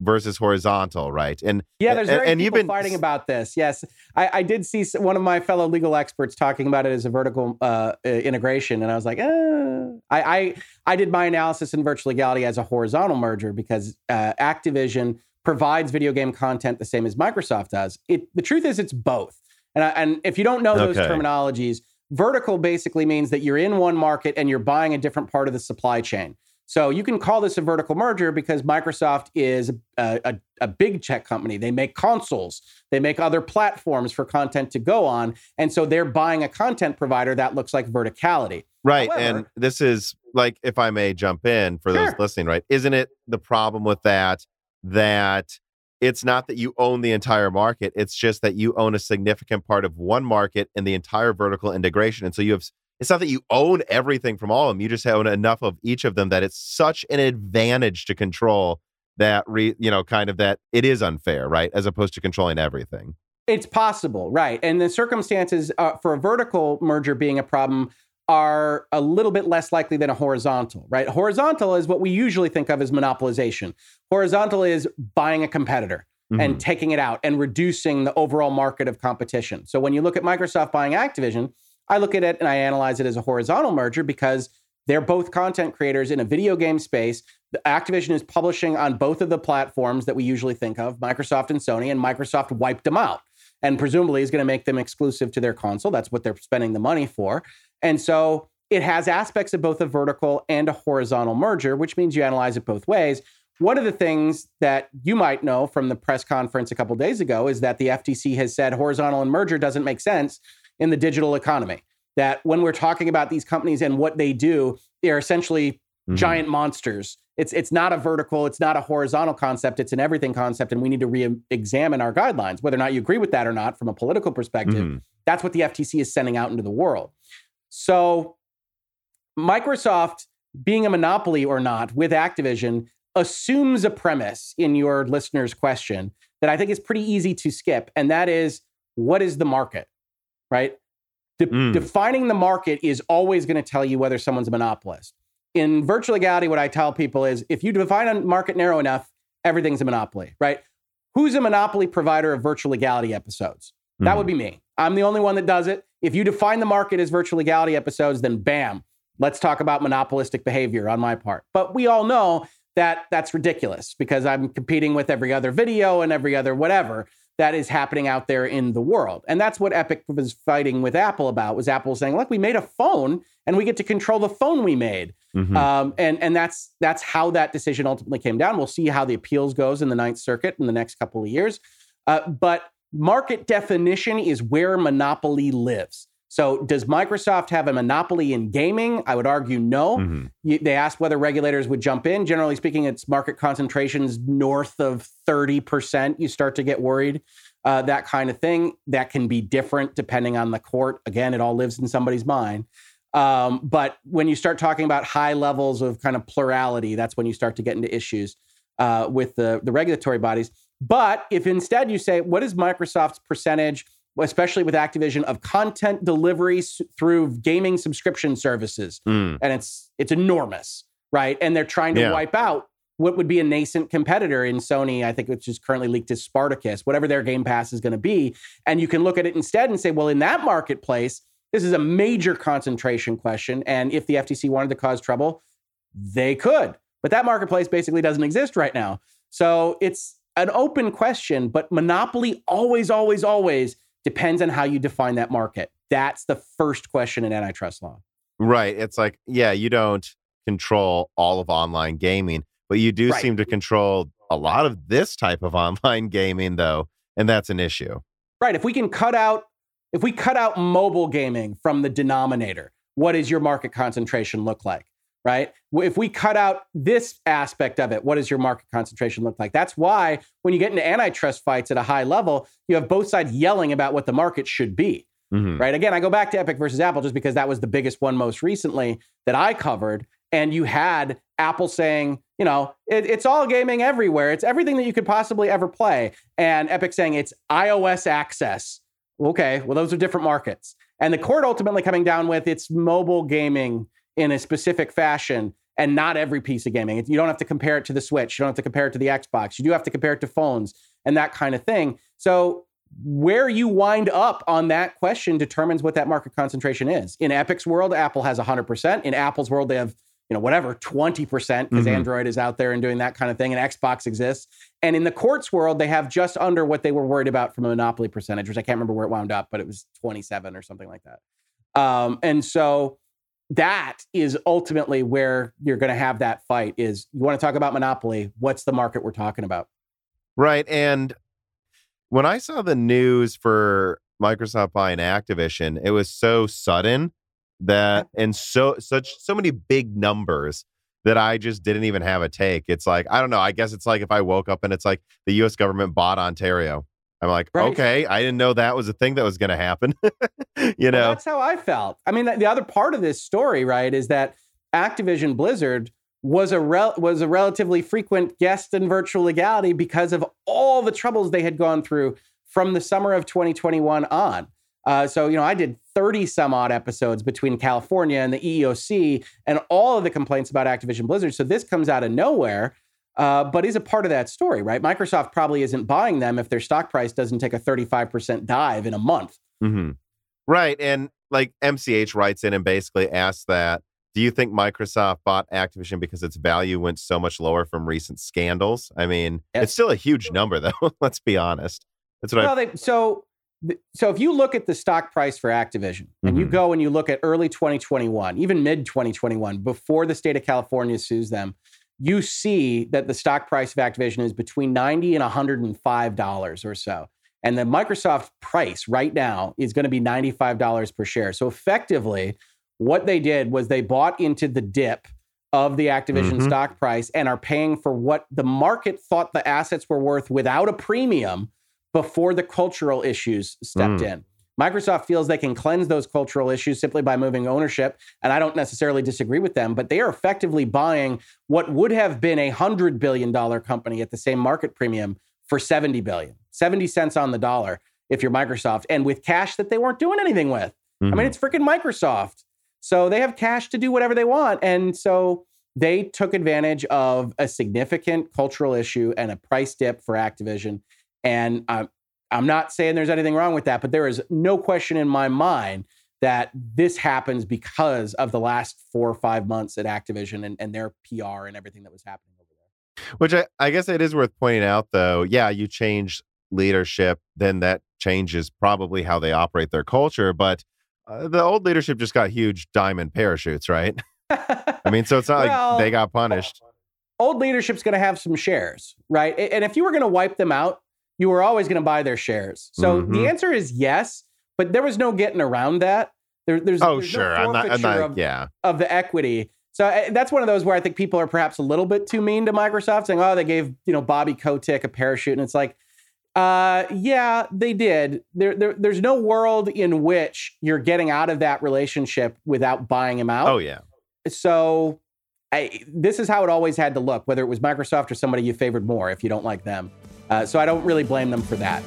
versus horizontal, right? And yeah, there's and, and people you've been fighting about this. Yes, I, I did see one of my fellow legal experts talking about it as a vertical uh, integration, and I was like, eh. I, I I did my analysis in Virtual Legality as a horizontal merger because uh, Activision provides video game content the same as Microsoft does. It the truth is it's both, and I, and if you don't know those okay. terminologies, vertical basically means that you're in one market and you're buying a different part of the supply chain. So you can call this a vertical merger because Microsoft is a, a, a big tech company. They make consoles. They make other platforms for content to go on. And so they're buying a content provider that looks like verticality. Right. However, and this is like, if I may jump in for sure. those listening, right? Isn't it the problem with that, that it's not that you own the entire market. It's just that you own a significant part of one market and the entire vertical integration. And so you have... It's not that you own everything from all of them. You just own enough of each of them that it's such an advantage to control that, re, you know, kind of that it is unfair, right? As opposed to controlling everything. It's possible, right? And the circumstances uh, for a vertical merger being a problem are a little bit less likely than a horizontal, right? Horizontal is what we usually think of as monopolization. Horizontal is buying a competitor. Mm-hmm. And taking it out and reducing the overall market of competition. So when you look at Microsoft buying Activision, I look at it and I analyze it as a horizontal merger because they're both content creators in a video game space. Activision is publishing on both of the platforms that we usually think of, Microsoft and Sony, and Microsoft wiped them out and presumably is going to make them exclusive to their console. That's what they're spending the money for. And so it has aspects of both a vertical and a horizontal merger, which means you analyze it both ways. One of the things that you might know from the press conference a couple days ago is that the F T C has said horizontal and merger doesn't make sense in the digital economy, that when we're talking about these companies and what they do, they're essentially mm-hmm. giant monsters. It's it's not a vertical, it's not a horizontal concept, it's an everything concept, and we need to re-examine our guidelines. Whether or not you agree with that or not from a political perspective, mm-hmm. that's what the F T C is sending out into the world. So Microsoft, being a monopoly or not with Activision, assumes a premise in your listener's question that I think is pretty easy to skip, and that is, what is the market? Right? De- mm. Defining the market is always going to tell you whether someone's a monopolist. In Virtual Legality, what I tell people is if you define a market narrow enough, everything's a monopoly, right? Who's a monopoly provider of Virtual Legality episodes? Mm. That would be me. I'm the only one that does it. If you define the market as Virtual Legality episodes, then bam, let's talk about monopolistic behavior on my part. But we all know that that's ridiculous because I'm competing with every other video and every other whatever that is happening out there in the world. And that's what Epic was fighting with Apple about, was Apple saying, look, we made a phone and we get to control the phone we made. Mm-hmm. Um, and and that's that's how that decision ultimately came down. We'll see how the appeals goes in the Ninth Circuit in the next couple of years. Uh, but market definition is where monopoly lives. So does Microsoft have a monopoly in gaming? I would argue no. Mm-hmm. You, they asked whether regulators would jump in. Generally speaking, it's market concentrations north of thirty percent. You start to get worried, uh, that kind of thing. That can be different depending on the court. Again, it all lives in somebody's mind. Um, but when you start talking about high levels of kind of plurality, that's when you start to get into issues uh, with the, the regulatory bodies. But if instead you say, what is Microsoft's percentage, especially with Activision, of content deliveries through gaming subscription services? Mm. And it's it's enormous, right? And they're trying to yeah. wipe out what would be a nascent competitor in Sony, I think, which is currently leaked as Spartacus, whatever their Game Pass is going to be. And you can look at it instead and say, well, in that marketplace, this is a major concentration question. And if the F T C wanted to cause trouble, they could. But that marketplace basically doesn't exist right now. So it's an open question, but monopoly always, always, always depends on how you define that market. That's the first question in antitrust law. Right. It's like, yeah, you don't control all of online gaming, but you do right. seem to control a lot of this type of online gaming, though, and that's an issue. Right. If we can cut out, if we cut out mobile gaming from the denominator, what does your market concentration look like? Right? If we cut out this aspect of it, what does your market concentration look like? That's why when you get into antitrust fights at a high level, you have both sides yelling about what the market should be, mm-hmm. right? Again, I go back to Epic versus Apple just because that was the biggest one most recently that I covered. And you had Apple saying, you know, it, it's all gaming everywhere. It's everything that you could possibly ever play. And Epic saying it's iOS access. Okay, well, those are different markets. And the court ultimately coming down with it's mobile gaming in a specific fashion and not every piece of gaming. You don't have to compare it to the Switch. You don't have to compare it to the Xbox. You do have to compare it to phones and that kind of thing. So where you wind up on that question determines what that market concentration is. In Epic's world, Apple has one hundred percent. In Apple's world, they have, you know, whatever, twenty percent because mm-hmm. Android is out there and doing that kind of thing and Xbox exists. And in the court's world, they have just under what they were worried about from a monopoly percentage, which I can't remember where it wound up, but it was twenty-seven or something like that. Um, and so... That is ultimately where you're going to have that fight is you want to talk about monopoly. What's the market we're talking about? Right. And when I saw the news for Microsoft buying Activision, it was so sudden that and so such so many big numbers that I just didn't even have a take. It's like, I don't know. I guess it's like if I woke up and it's like the U S government bought Ontario. I'm like, right. okay, I didn't know that was a thing that was going to happen. you know, well, that's how I felt. I mean, the other part of this story, right, is that Activision Blizzard was a rel- was a relatively frequent guest in Virtual Legality because of all the troubles they had gone through from the summer of twenty twenty-one on. Uh, so, you know, I did thirty some odd episodes between California and the E E O C and all of the complaints about Activision Blizzard. So this comes out of nowhere. Uh, but is a part of that story, right? Microsoft probably isn't buying them if their stock price doesn't take a thirty-five percent dive in a month. Mm-hmm. Right. And like M C H writes in and basically asks that, do you think Microsoft bought Activision because its value went so much lower from recent scandals? I mean, yes. It's still a huge number, though. Let's be honest. That's what well, I... They, so, so if you look at the stock price for Activision mm-hmm. and you go and you look at early twenty twenty-one, even mid twenty twenty-one, before the state of California sues them, you see that the stock price of Activision is between ninety and one hundred five dollars or so. And the Microsoft price right now is going to be ninety-five dollars per share. So effectively, what they did was they bought into the dip of the Activision mm-hmm. stock price and are paying for what the market thought the assets were worth without a premium before the cultural issues stepped mm. in. Microsoft feels they can cleanse those cultural issues simply by moving ownership, and I don't necessarily disagree with them, but they are effectively buying what would have been a one hundred billion dollars company at the same market premium for seventy billion dollars, seventy cents on the dollar if you're Microsoft, and with cash that they weren't doing anything with. Mm-hmm. I mean, it's freaking Microsoft. So they have cash to do whatever they want, and so they took advantage of a significant cultural issue and a price dip for Activision, and um, I'm not saying there's anything wrong with that, but there is no question in my mind that this happens because of the last four or five months at Activision and, and their P R and everything that was happening over there. Which I, I guess it is worth pointing out, though. Yeah, you change leadership, then that changes probably how they operate their culture. But uh, the old leadership just got huge diamond parachutes, right? I mean, so it's not well, like they got punished. Old leadership's going to have some shares, right? And if you were going to wipe them out, you were always going to buy their shares. So mm-hmm. the answer is yes, but there was no getting around that. There, there's oh there's sure, no forfeiture I'm not, I'm not, of, yeah. of the equity. So I, that's one of those where I think people are perhaps a little bit too mean to Microsoft, saying, "Oh, they gave you know Bobby Kotick a parachute," and it's like, uh, yeah, they did. There, there, there's no world in which you're getting out of that relationship without buying him out. Oh yeah. So I, this is how it always had to look, whether it was Microsoft or somebody you favored more if you don't like them. Uh, so I don't really blame them for that.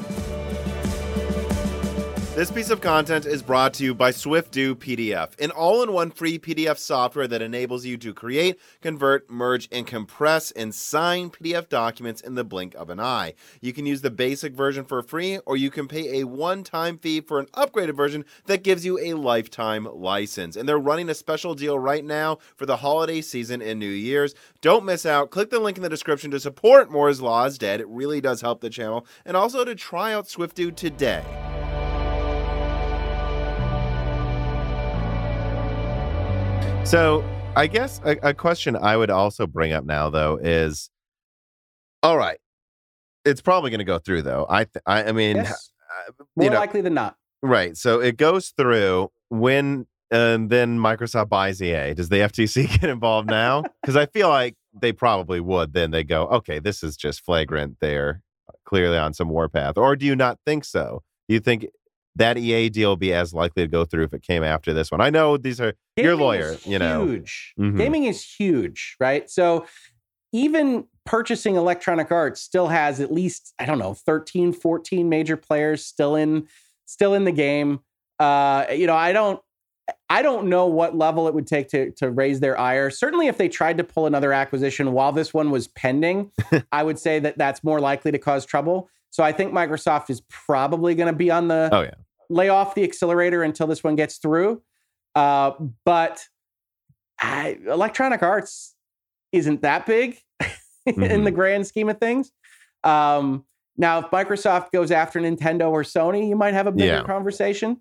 This piece of content is brought to you by SwiftDoo P D F, an all-in-one free P D F software that enables you to create, convert, merge, and compress and sign P D F documents in the blink of an eye. You can use the basic version for free, or you can pay a one-time fee for an upgraded version that gives you a lifetime license. And they're running a special deal right now for the holiday season and New Year's. Don't miss out. Click the link in the description to support Moore's Law is Dead. It really does help the channel. And also to try out SwiftDoo today. So I guess a, a question I would also bring up now, though, is, all right, it's probably going to go through, though. I th- I, I mean, yes. uh, more you know, likely than not. Right. So it goes through when and then Microsoft buys E A. Does the F T C get involved now? Because I feel like they probably would. Then they go, OK, this is just flagrant. They're clearly on some warpath. Or do you not think so? Do you think that E A deal be as likely to go through if it came after this one? I know these are gaming your lawyer, you know. Huge. Mm-hmm. Gaming is huge, right? So even purchasing Electronic Arts still has at least, I don't know, thirteen, fourteen major players still in still in the game. Uh, you know, I don't I don't know what level it would take to to raise their ire. Certainly if they tried to pull another acquisition while this one was pending, I would say that that's more likely to cause trouble. So I think Microsoft is probably going to be on the Oh yeah. lay off the accelerator until this one gets through. Uh, but I, Electronic Arts isn't that big mm-hmm. in the grand scheme of things. Um, now, if Microsoft goes after Nintendo or Sony, you might have a bigger yeah. conversation.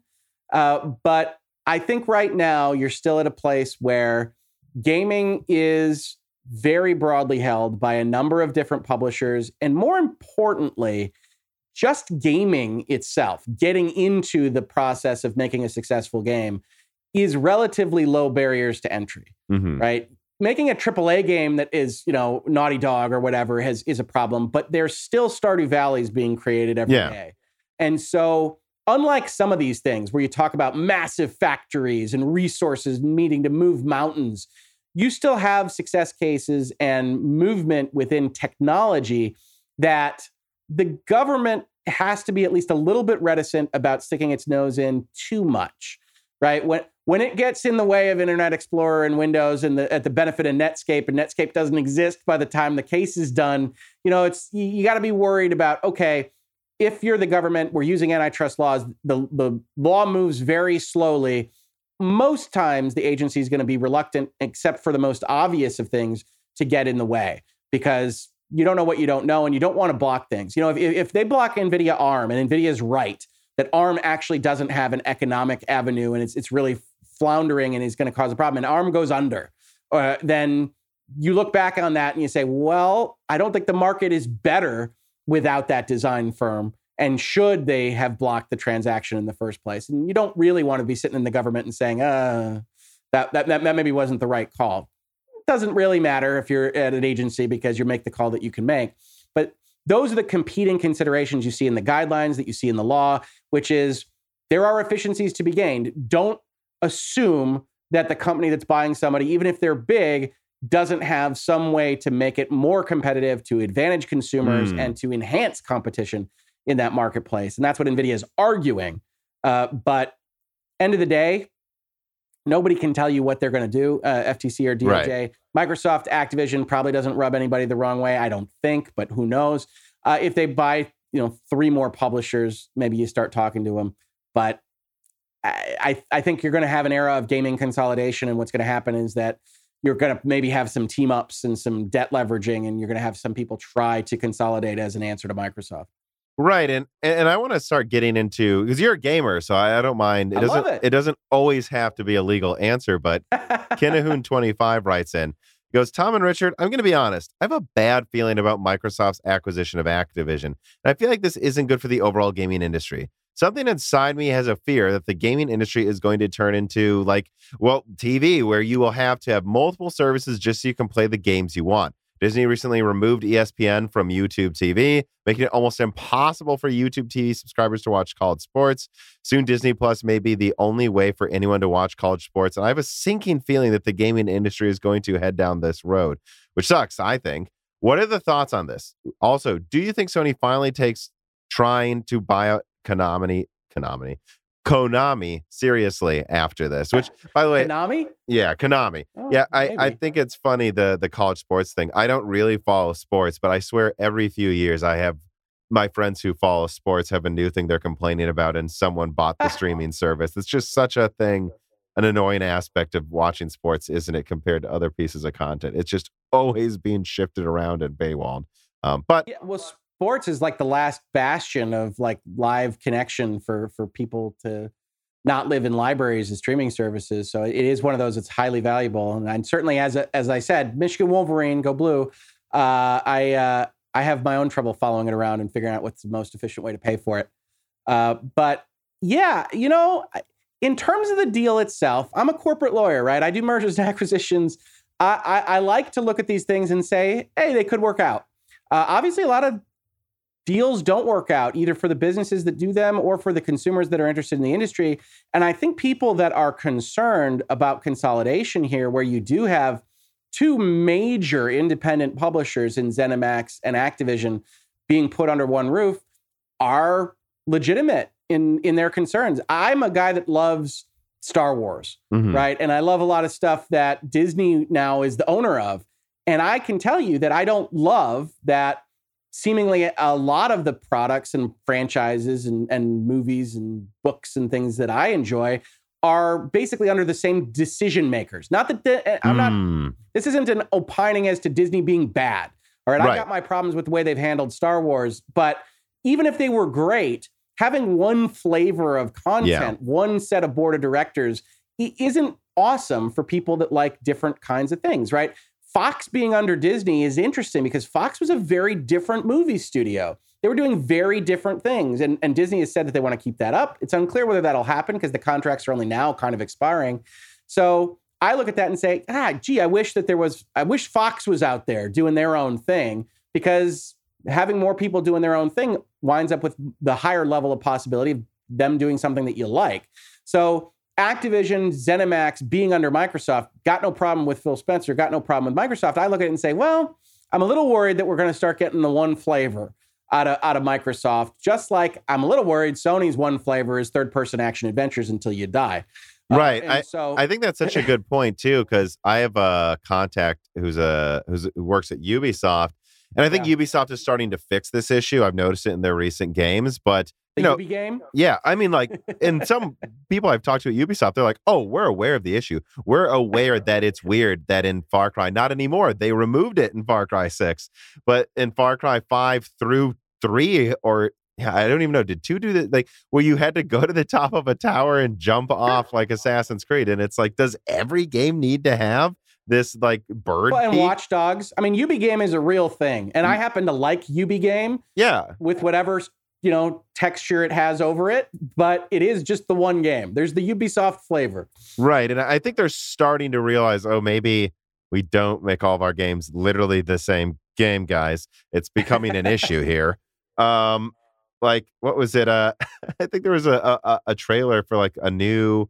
Uh, but I think right now you're still at a place where gaming is very broadly held by a number of different publishers. And more importantly, just gaming itself, getting into the process of making a successful game, is relatively low barriers to entry, mm-hmm. right? Making a triple A game that is, you know, Naughty Dog or whatever has is a problem, but there's still Stardew Valleys being created every yeah. day. And so unlike some of these things where you talk about massive factories and resources needing to move mountains, you still have success cases and movement within technology that the government has to be at least a little bit reticent about sticking its nose in too much, right? When when it gets in the way of Internet Explorer and Windows and the, at the benefit of Netscape, and Netscape doesn't exist by the time the case is done, you know, it's you, you got to be worried about, okay, if you're the government, we're using antitrust laws, the, the law moves very slowly. Most times the agency is going to be reluctant, except for the most obvious of things, to get in the way, because you don't know what you don't know, and you don't want to block things. You know, if if they block Nvidia ARM, and Nvidia's right that ARM actually doesn't have an economic avenue, and it's it's really floundering, and is going to cause a problem, and ARM goes under, uh, then you look back on that and you say, well, I don't think the market is better without that design firm, and should they have blocked the transaction in the first place? And you don't really want to be sitting in the government and saying, uh, that that that maybe wasn't the right call. Doesn't really matter if you're at an agency, because you make the call that you can make. But those are the competing considerations you see in the guidelines, that you see in the law, which is there are efficiencies to be gained. Don't assume that the company that's buying somebody, even if they're big, doesn't have some way to make it more competitive, to advantage consumers mm. and to enhance competition in that marketplace. And that's what NVIDIA is arguing. Uh, but end of the day, nobody can tell you what they're going to do, uh, F T C or D O J. Right. Microsoft, Activision probably doesn't rub anybody the wrong way, I don't think, but who knows? Uh, if they buy, you know, three more publishers, maybe you start talking to them. But I, I, I think you're going to have an era of gaming consolidation, and what's going to happen is that you're going to maybe have some team ups and some debt leveraging, and you're going to have some people try to consolidate as an answer to Microsoft. Right, and and I want to start getting into, because you're a gamer, so I, I don't mind. It I doesn't love it. It doesn't always have to be a legal answer, but Kenahoon twenty-five writes in, He goes, Tom and Richard, I'm going to be honest. I have a bad feeling about Microsoft's acquisition of Activision, and I feel like this isn't good for the overall gaming industry. Something inside me has a fear that the gaming industry is going to turn into, like, well, T V, where you will have to have multiple services just so you can play the games you want. Disney recently removed E S P N from YouTube T V, making it almost impossible for YouTube T V subscribers to watch college sports. Soon, Disney Plus may be the only way for anyone to watch college sports. And I have a sinking feeling that the gaming industry is going to head down this road, which sucks, I think. What are the thoughts on this? Also, do you think Sony finally takes trying to buy out Konami, Konami, Konami seriously after this, which, by the way, Konami? Yeah, Konami. Oh, yeah, I, I think it's funny, the the college sports thing. I don't really follow sports, but I swear every few years I have my friends who follow sports have a new thing they're complaining about, and someone bought the streaming service. It's just such a thing, an annoying aspect of watching sports, isn't it, compared to other pieces of content? It's just always being shifted around and paywalled. Um, but... Yeah, well, sp- Sports is like the last bastion of like live connection for for people to not live in libraries and streaming services. So it is one of those that's highly valuable. And I'm certainly, as a, as I said, Michigan Wolverine, go blue. Uh, I uh, I have my own trouble following it around and figuring out what's the most efficient way to pay for it. Uh, but yeah, you know, in terms of the deal itself, I'm a corporate lawyer, right? I do mergers and acquisitions. I I, I like to look at these things and say, hey, they could work out. Uh, obviously, a lot of deals don't work out, either for the businesses that do them or for the consumers that are interested in the industry. And I think people that are concerned about consolidation here, where you do have two major independent publishers in ZeniMax and Activision being put under one roof, are legitimate in, in their concerns. I'm a guy that loves Star Wars, mm-hmm. right? And I love a lot of stuff that Disney now is the owner of. And I can tell you that I don't love that seemingly a lot of the products and franchises and, and movies and books and things that I enjoy are basically under the same decision makers. Not that di- I'm mm. not, this isn't an opining as to Disney being bad. All right. Right. I've got my problems with the way they've handled Star Wars, but even if they were great, having one flavor of content, yeah. one set of board of directors, it isn't awesome for people that like different kinds of things, right? Fox being under Disney is interesting because Fox was a very different movie studio. They were doing very different things. And, and Disney has said that they want to keep that up. It's unclear whether that'll happen because the contracts are only now kind of expiring. So I look at that and say, ah, gee, I wish that there was, I wish Fox was out there doing their own thing, because having more people doing their own thing winds up with the higher level of possibility of them doing something that you like. So Activision, ZeniMax being under Microsoft, got no problem with Phil Spencer, got no problem with Microsoft. I look at it and say, well, I'm a little worried that we're going to start getting the one flavor out of, out of Microsoft, just like I'm a little worried Sony's one flavor is third-person action adventures until you die. Right. Uh, I, so... I think that's such a good point, too, because I have a contact who's a who's, who works at Ubisoft, and I think yeah. Ubisoft is starting to fix this issue. I've noticed it in their recent games, but... The you know, Ubi game? Yeah. I mean, like, and some people I've talked to at Ubisoft, they're like, oh, we're aware of the issue. We're aware that it's weird that in Far Cry, not anymore. They removed it in Far Cry six, but in Far Cry five through three, or yeah, I don't even know, did two do that? Like, where you had to go to the top of a tower and jump off like Assassin's Creed. And it's like, does every game need to have this like bird well, and peak? Watch Dogs. I mean, Ubi game is a real thing. And mm-hmm. I happen to like Ubi game. Yeah. With whatever... you know, texture it has over it, but it is just the one game. There's the Ubisoft flavor. Right. And I think they're starting to realize, oh, maybe we don't make all of our games literally the same game, guys. It's becoming an issue here. Um, like, what was it? Uh, I think there was a, a a trailer for like a new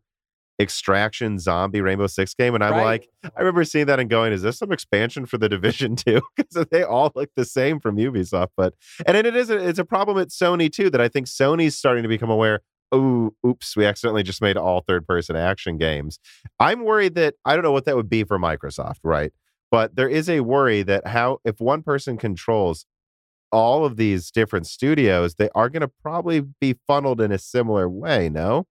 Extraction zombie Rainbow Six game. And I'm right. like, I remember seeing that and going, is this some expansion for the Division two? Because they all look the same from Ubisoft. But, and it is, a, it's a problem at Sony too, that I think Sony's starting to become aware, oh, oops, we accidentally just made all third person action games. I'm worried that, I don't know what that would be for Microsoft, right? But there is a worry that how, if one person controls all of these different studios, they are going to probably be funneled in a similar way, no?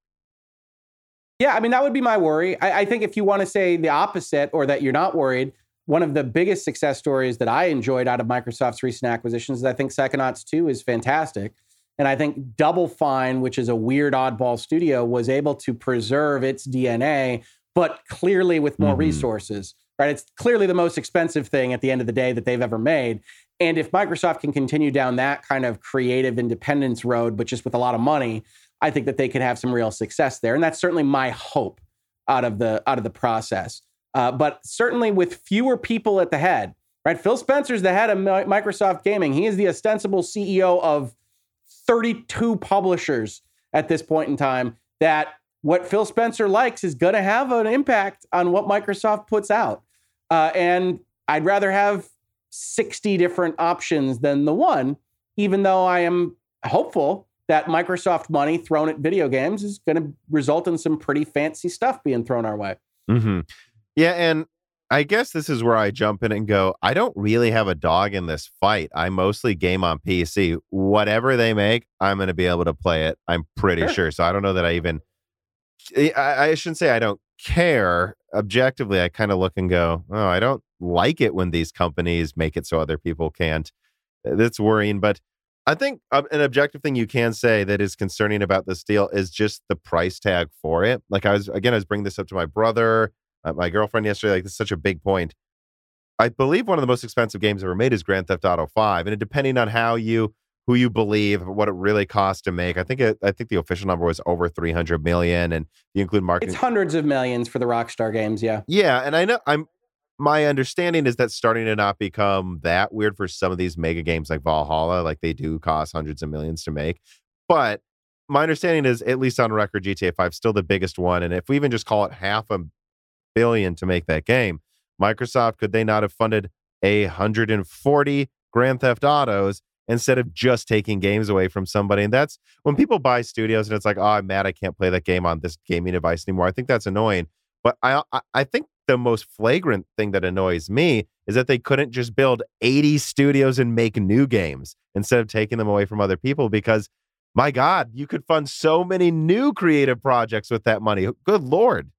Yeah, I mean, that would be my worry. I, I think if you want to say the opposite or that you're not worried, one of the biggest success stories that I enjoyed out of Microsoft's recent acquisitions is I think Psychonauts two is fantastic. And I think Double Fine, which is a weird oddball studio, was able to preserve its D N A, but clearly with more mm-hmm. resources. right? It's clearly the most expensive thing at the end of the day that they've ever made. And if Microsoft can continue down that kind of creative independence road, but just with a lot of money, I think that they could have some real success there. And that's certainly my hope out of the out of the process. Uh, but certainly with fewer people at the head, right? Phil Spencer's the head of Microsoft Gaming. He is the ostensible C E O of thirty-two publishers at this point in time. That what Phil Spencer likes is going to have an impact on what Microsoft puts out. Uh, and I'd rather have sixty different options than the one, even though I am hopeful that Microsoft money thrown at video games is going to result in some pretty fancy stuff being thrown our way. Mm-hmm. Yeah, and I guess this is where I jump in and go, I don't really have a dog in this fight. I mostly game on P C. Whatever they make, I'm going to be able to play it. I'm pretty sure. sure. So I don't know that I even... I, I shouldn't say I don't care. Objectively, I kind of look and go, oh, I don't like it when these companies make it so other people can't. That's worrying. But I think an objective thing you can say that is concerning about this deal is just the price tag for it. Like I was, again, I was bringing this up to my brother, Uh, my girlfriend yesterday, like, this is such a big point. I believe one of the most expensive games ever made is Grand Theft Auto five. And it, depending on how you, who you believe, what it really costs to make, I think it, I think the official number was over three hundred million. And you include marketing. It's hundreds of millions for the Rockstar games. Yeah. Yeah. And I know I'm, my understanding is that's starting to not become that weird for some of these mega games like Valhalla. Like, they do cost hundreds of millions to make, but my understanding is, at least on record, G T A five is still the biggest one. And if we even just call it half a billion to make that game, Microsoft, could they not have funded one hundred forty Grand Theft Autos instead of just taking games away from somebody? And that's when people buy studios and it's like, oh, I'm mad I can't play that game on this gaming device anymore. I think that's annoying. But I I think the most flagrant thing that annoys me is that they couldn't just build eighty studios and make new games instead of taking them away from other people, because my God, you could fund so many new creative projects with that money. Good Lord.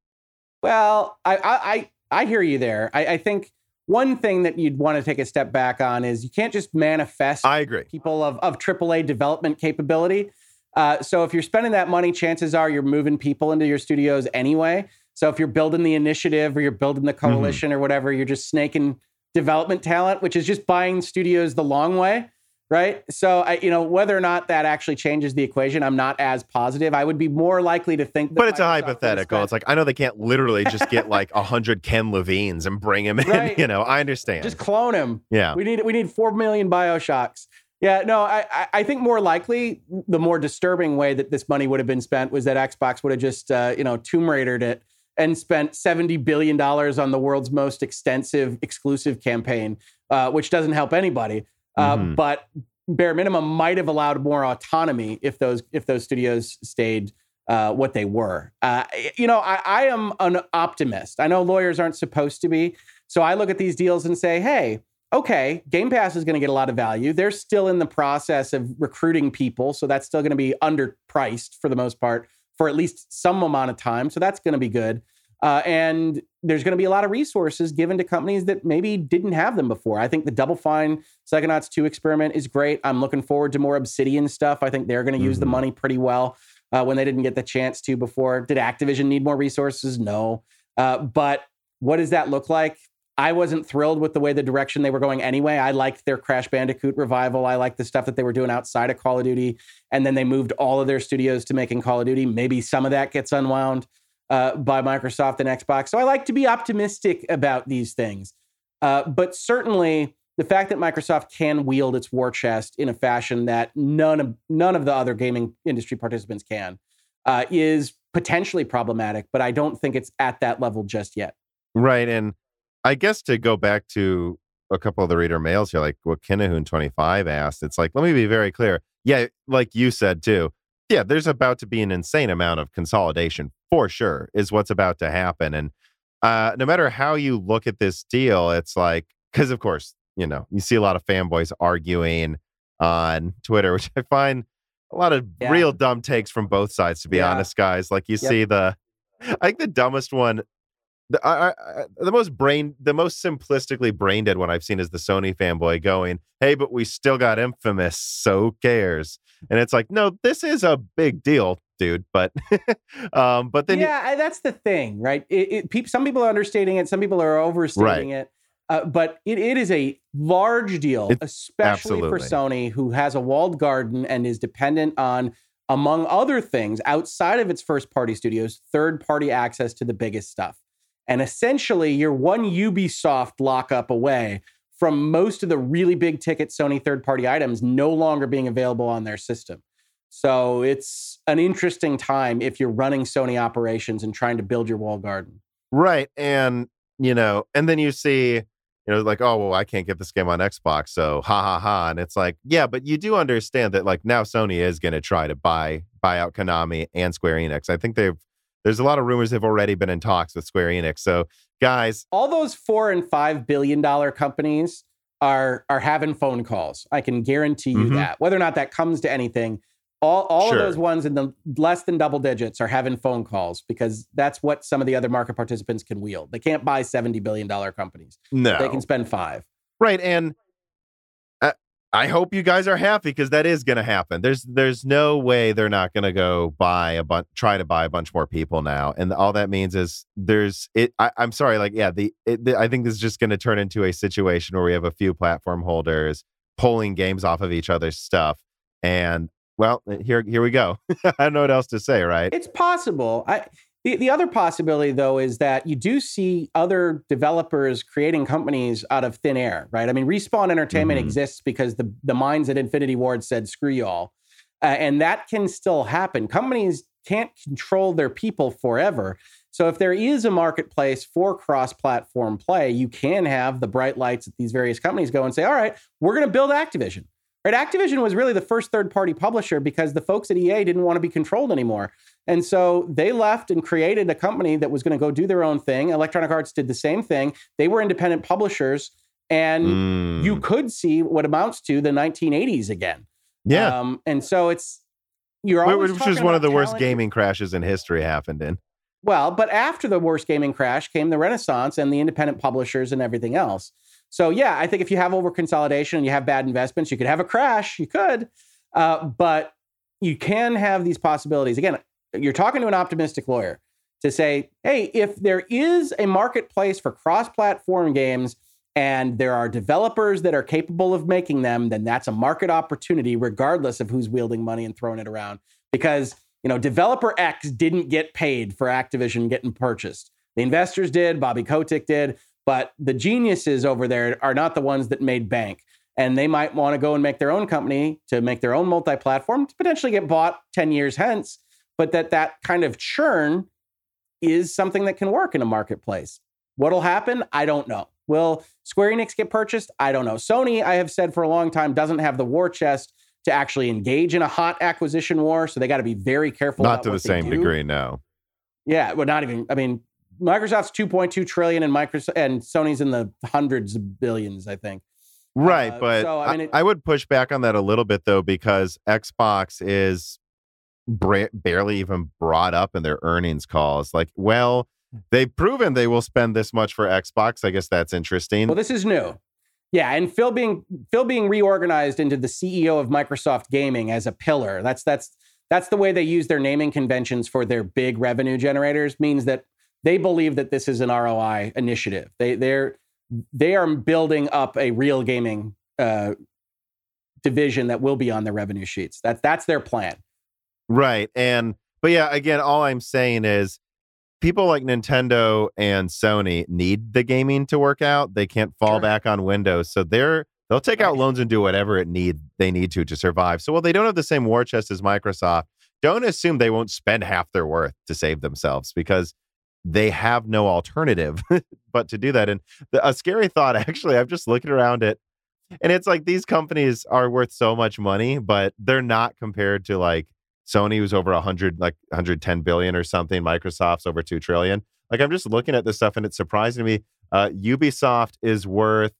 Well, I, I I hear you there. I, I think one thing that you'd want to take a step back on is you can't just manifest I agree. people of, of triple A development capability. Uh, so if you're spending that money, chances are you're moving people into your studios anyway. So if you're building the initiative or you're building the coalition mm-hmm. or whatever, you're just snaking development talent, which is just buying studios the long way, right? So, I, you know, whether or not that actually changes the equation, I'm not as positive. I would be more likely to think that But it's Microsoft a hypothetical. It's like, I know they can't literally just get like one hundred Ken Levines and bring him in. Right. You know, I understand. Just clone him. Yeah. We need we need four million Bioshocks. Yeah, no, I, I think more likely the more disturbing way that this money would have been spent was that Xbox would have just, uh, you know, Tomb Raidered it and spent seventy billion dollars on the world's most extensive exclusive campaign, uh, which doesn't help anybody. Uh, mm-hmm. But bare minimum might have allowed more autonomy if those if those studios stayed uh, what they were. Uh, you know, I, I am an optimist. I know lawyers aren't supposed to be. So I look at these deals and say, hey, okay, Game Pass is going to get a lot of value. They're still in the process of recruiting people. So that's still going to be underpriced for the most part for at least some amount of time. So that's going to be good. Uh, and there's going to be a lot of resources given to companies that maybe didn't have them before. I think the Double Fine Psychonauts two experiment is great. I'm looking forward to more Obsidian stuff. I think they're going to mm-hmm. use the money pretty well uh, when they didn't get the chance to before. Did Activision need more resources? No. Uh, but what does that look like? I wasn't thrilled with the way the direction they were going anyway. I liked their Crash Bandicoot revival. I liked the stuff that they were doing outside of Call of Duty. And then they moved all of their studios to making Call of Duty. Maybe some of that gets unwound Uh, by Microsoft and Xbox. So I like to be optimistic about these things. Uh, but certainly the fact that Microsoft can wield its war chest in a fashion that none of, none of the other gaming industry participants can uh, is potentially problematic, but I don't think it's at that level just yet. Right. And I guess to go back to a couple of the reader mails here, like what Kinahoon twenty-five asked, it's like, let me be very clear. Yeah, like you said too, yeah, there's about to be an insane amount of consolidation for sure is what's about to happen. And uh, no matter how you look at this deal, it's like, because of course, you know, you see a lot of fanboys arguing on Twitter, which I find a lot of yeah. real dumb takes from both sides, to be yeah. honest, guys. Like you yep. see the, I think the dumbest one, the, I, I, the most brain, the most simplistically brain dead one I've seen is the Sony fanboy going, hey, but we still got Infamous, so who cares? And it's like, no, this is a big deal. dude. But, um, but then yeah, you, that's the thing, right? It, it, pe- some people are understating it, some people are overstating right. it. Uh, but it, it is a large deal, it, especially absolutely. for Sony, who has a walled garden and is dependent on, among other things, outside of its first-party studios, third-party access to the biggest stuff. And essentially, you're one Ubisoft lockup away from most of the really big-ticket Sony third-party items no longer being available on their system. So it's an interesting time if you're running Sony operations and trying to build your walled garden. Right, and you know, and then you see... You know, like, oh, well, I can't get this game on Xbox, so ha ha ha. And it's like, yeah, but you do understand that, like, now Sony is going to try to buy buy out Konami and Square Enix. I think they've, there's a lot of rumors they've already been in talks with Square Enix. So, guys. All those four and five billion dollar companies are are having phone calls. I can guarantee you mm-hmm. that. Whether or not that comes to anything, all, all sure. of those ones in the less than double digits are having phone calls, because that's what some of the other market participants can wield. They can't buy seventy billion dollars companies. No. They can spend five. Right. And I, I hope you guys are happy, because that is going to happen. There's there's no way they're not going to go buy a bunch, try to buy a bunch more people now. And all that means is there's it. I, I'm sorry. Like, yeah, the, it, the I think this is just going to turn into a situation where we have a few platform holders pulling games off of each other's stuff. And Well, here here we go. I don't know what else to say, right? It's possible. I, the, the other possibility, though, is that you do see other developers creating companies out of thin air, right? I mean, Respawn Entertainment mm-hmm. exists because the, the minds at Infinity Ward said, screw y'all. Uh, and that can still happen. Companies can't control their people forever. So if there is a marketplace for cross-platform play, you can have the bright lights at these various companies go and say, all right, we're going to build Activision. Right, Activision was really the first third-party publisher because the folks at E A didn't want to be controlled anymore. And so they left and created a company that was going to go do their own thing. Electronic Arts did the same thing. They were independent publishers, and mm. you could see what amounts to the nineteen eighties again. Yeah. Um, and so it's... you're always Which is one of the talent. worst gaming crashes in history happened in. Well, but after the worst gaming crash came the Renaissance and the independent publishers and everything else. So, yeah, I think if you have over-consolidation and you have bad investments, you could have a crash. You could. Uh, but you can have these possibilities. Again, you're talking to an optimistic lawyer to say, hey, if there is a marketplace for cross-platform games and there are developers that are capable of making them, then that's a market opportunity regardless of who's wielding money and throwing it around. Because, you know, developer X didn't get paid for Activision getting purchased. The investors did. Bobby Kotick did. But the geniuses over there are not the ones that made bank. And they might want to go and make their own company to make their own multi-platform to potentially get bought ten years hence. But that that kind of churn is something that can work in a marketplace. What'll happen? I don't know. Will Square Enix get purchased? I don't know. Sony, I have said for a long time, doesn't have the war chest to actually engage in a hot acquisition war. So they got to be very careful. Not to the same degree, no. Yeah, well, not even, I mean, Microsoft's two point two trillion and Microsoft and Sony's in the hundreds of billions, I think. Right. Uh, but so, I, mean, it, I would push back on that a little bit, though, because Xbox is bra- barely even brought up in their earnings calls. Like, well, they've proven they will spend this much for Xbox. I guess that's interesting. Well, this is new. Yeah. And Phil being Phil being reorganized into the C E O of Microsoft Gaming as a pillar. That's that's that's the way they use their naming conventions for their big revenue generators, means that they believe that this is an R O I initiative. They they're they are building up a real gaming uh, division that will be on their revenue sheets. That's that's their plan, right? And but yeah, again, all I'm saying is people like Nintendo and Sony need the gaming to work out. They can't fall sure. back on Windows, so they're they'll take right. out loans and do whatever it need they need to to survive. So while they don't have the same war chest as Microsoft, don't assume they won't spend half their worth to save themselves, because they have no alternative but to do that. And the, a scary thought, actually, I'm just looking around it, and it's like these companies are worth so much money, but they're not compared to like Sony, who's over one hundred, like one hundred ten billion or something. Microsoft's over two trillion. Like, I'm just looking at this stuff and it's surprising to me. Uh, Ubisoft is worth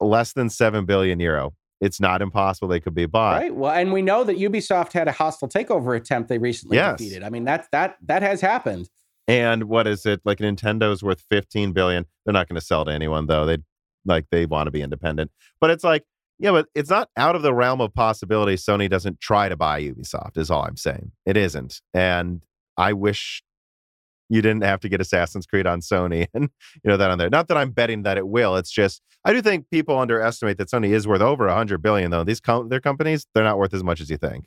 less than seven billion euro. It's not impossible they could be bought. Right. Well, and we know that Ubisoft had a hostile takeover attempt they recently yes. defeated. I mean, that, that, that has happened. And what is it? Like, Nintendo's worth fifteen billion. They're not going to sell to anyone, though. They like they want to be independent. But it's like Yeah, but it's not out of the realm of possibility Sony doesn't try to buy Ubisoft, is all I'm saying. It isn't. And I wish you didn't have to get Assassin's Creed on Sony and, you know, that on there. Not that I'm betting that it will. It's just, I do think people underestimate that Sony is worth over one hundred billion dollars, though. These com- their companies, they're not worth as much as you think.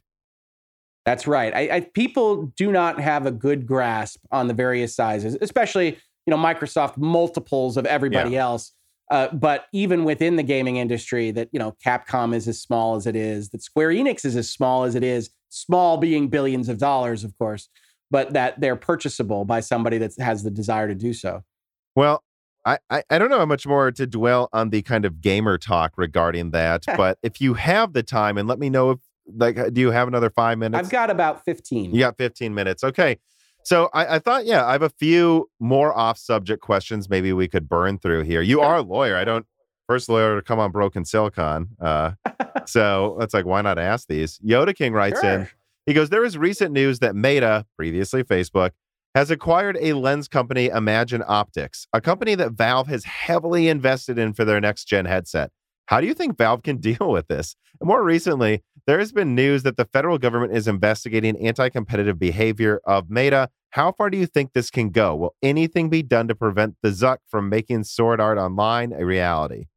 That's right. I, I, people do not have a good grasp on the various sizes, especially, you know, Microsoft multiples of everybody yeah. else. Uh, but even within the gaming industry, that, you know, Capcom is as small as it is, that Square Enix is as small as it is, small being billions of dollars, of course, but that they're purchasable by somebody that has the desire to do so. Well, I, I, I don't know how much more to dwell on the kind of gamer talk regarding that, but if you have the time, and let me know if, like, do you have another five minutes? I've got about fifteen. You got fifteen minutes. Okay. So I, I thought, yeah, I have a few more off-subject questions maybe we could burn through here. You are a lawyer. I don't, first lawyer to come on Broken Silicon. Uh, so that's like, why not ask these? Yoda King writes sure. in, he goes, there is recent news that Meta, previously Facebook, has acquired a lens company, Imagine Optics, a company that Valve has heavily invested in for their next-gen headset. How do you think Valve can deal with this? And more recently, there has been news that the federal government is investigating anti-competitive behavior of Meta. How far do you think this can go? Will anything be done to prevent the Zuck from making Sword Art Online a reality?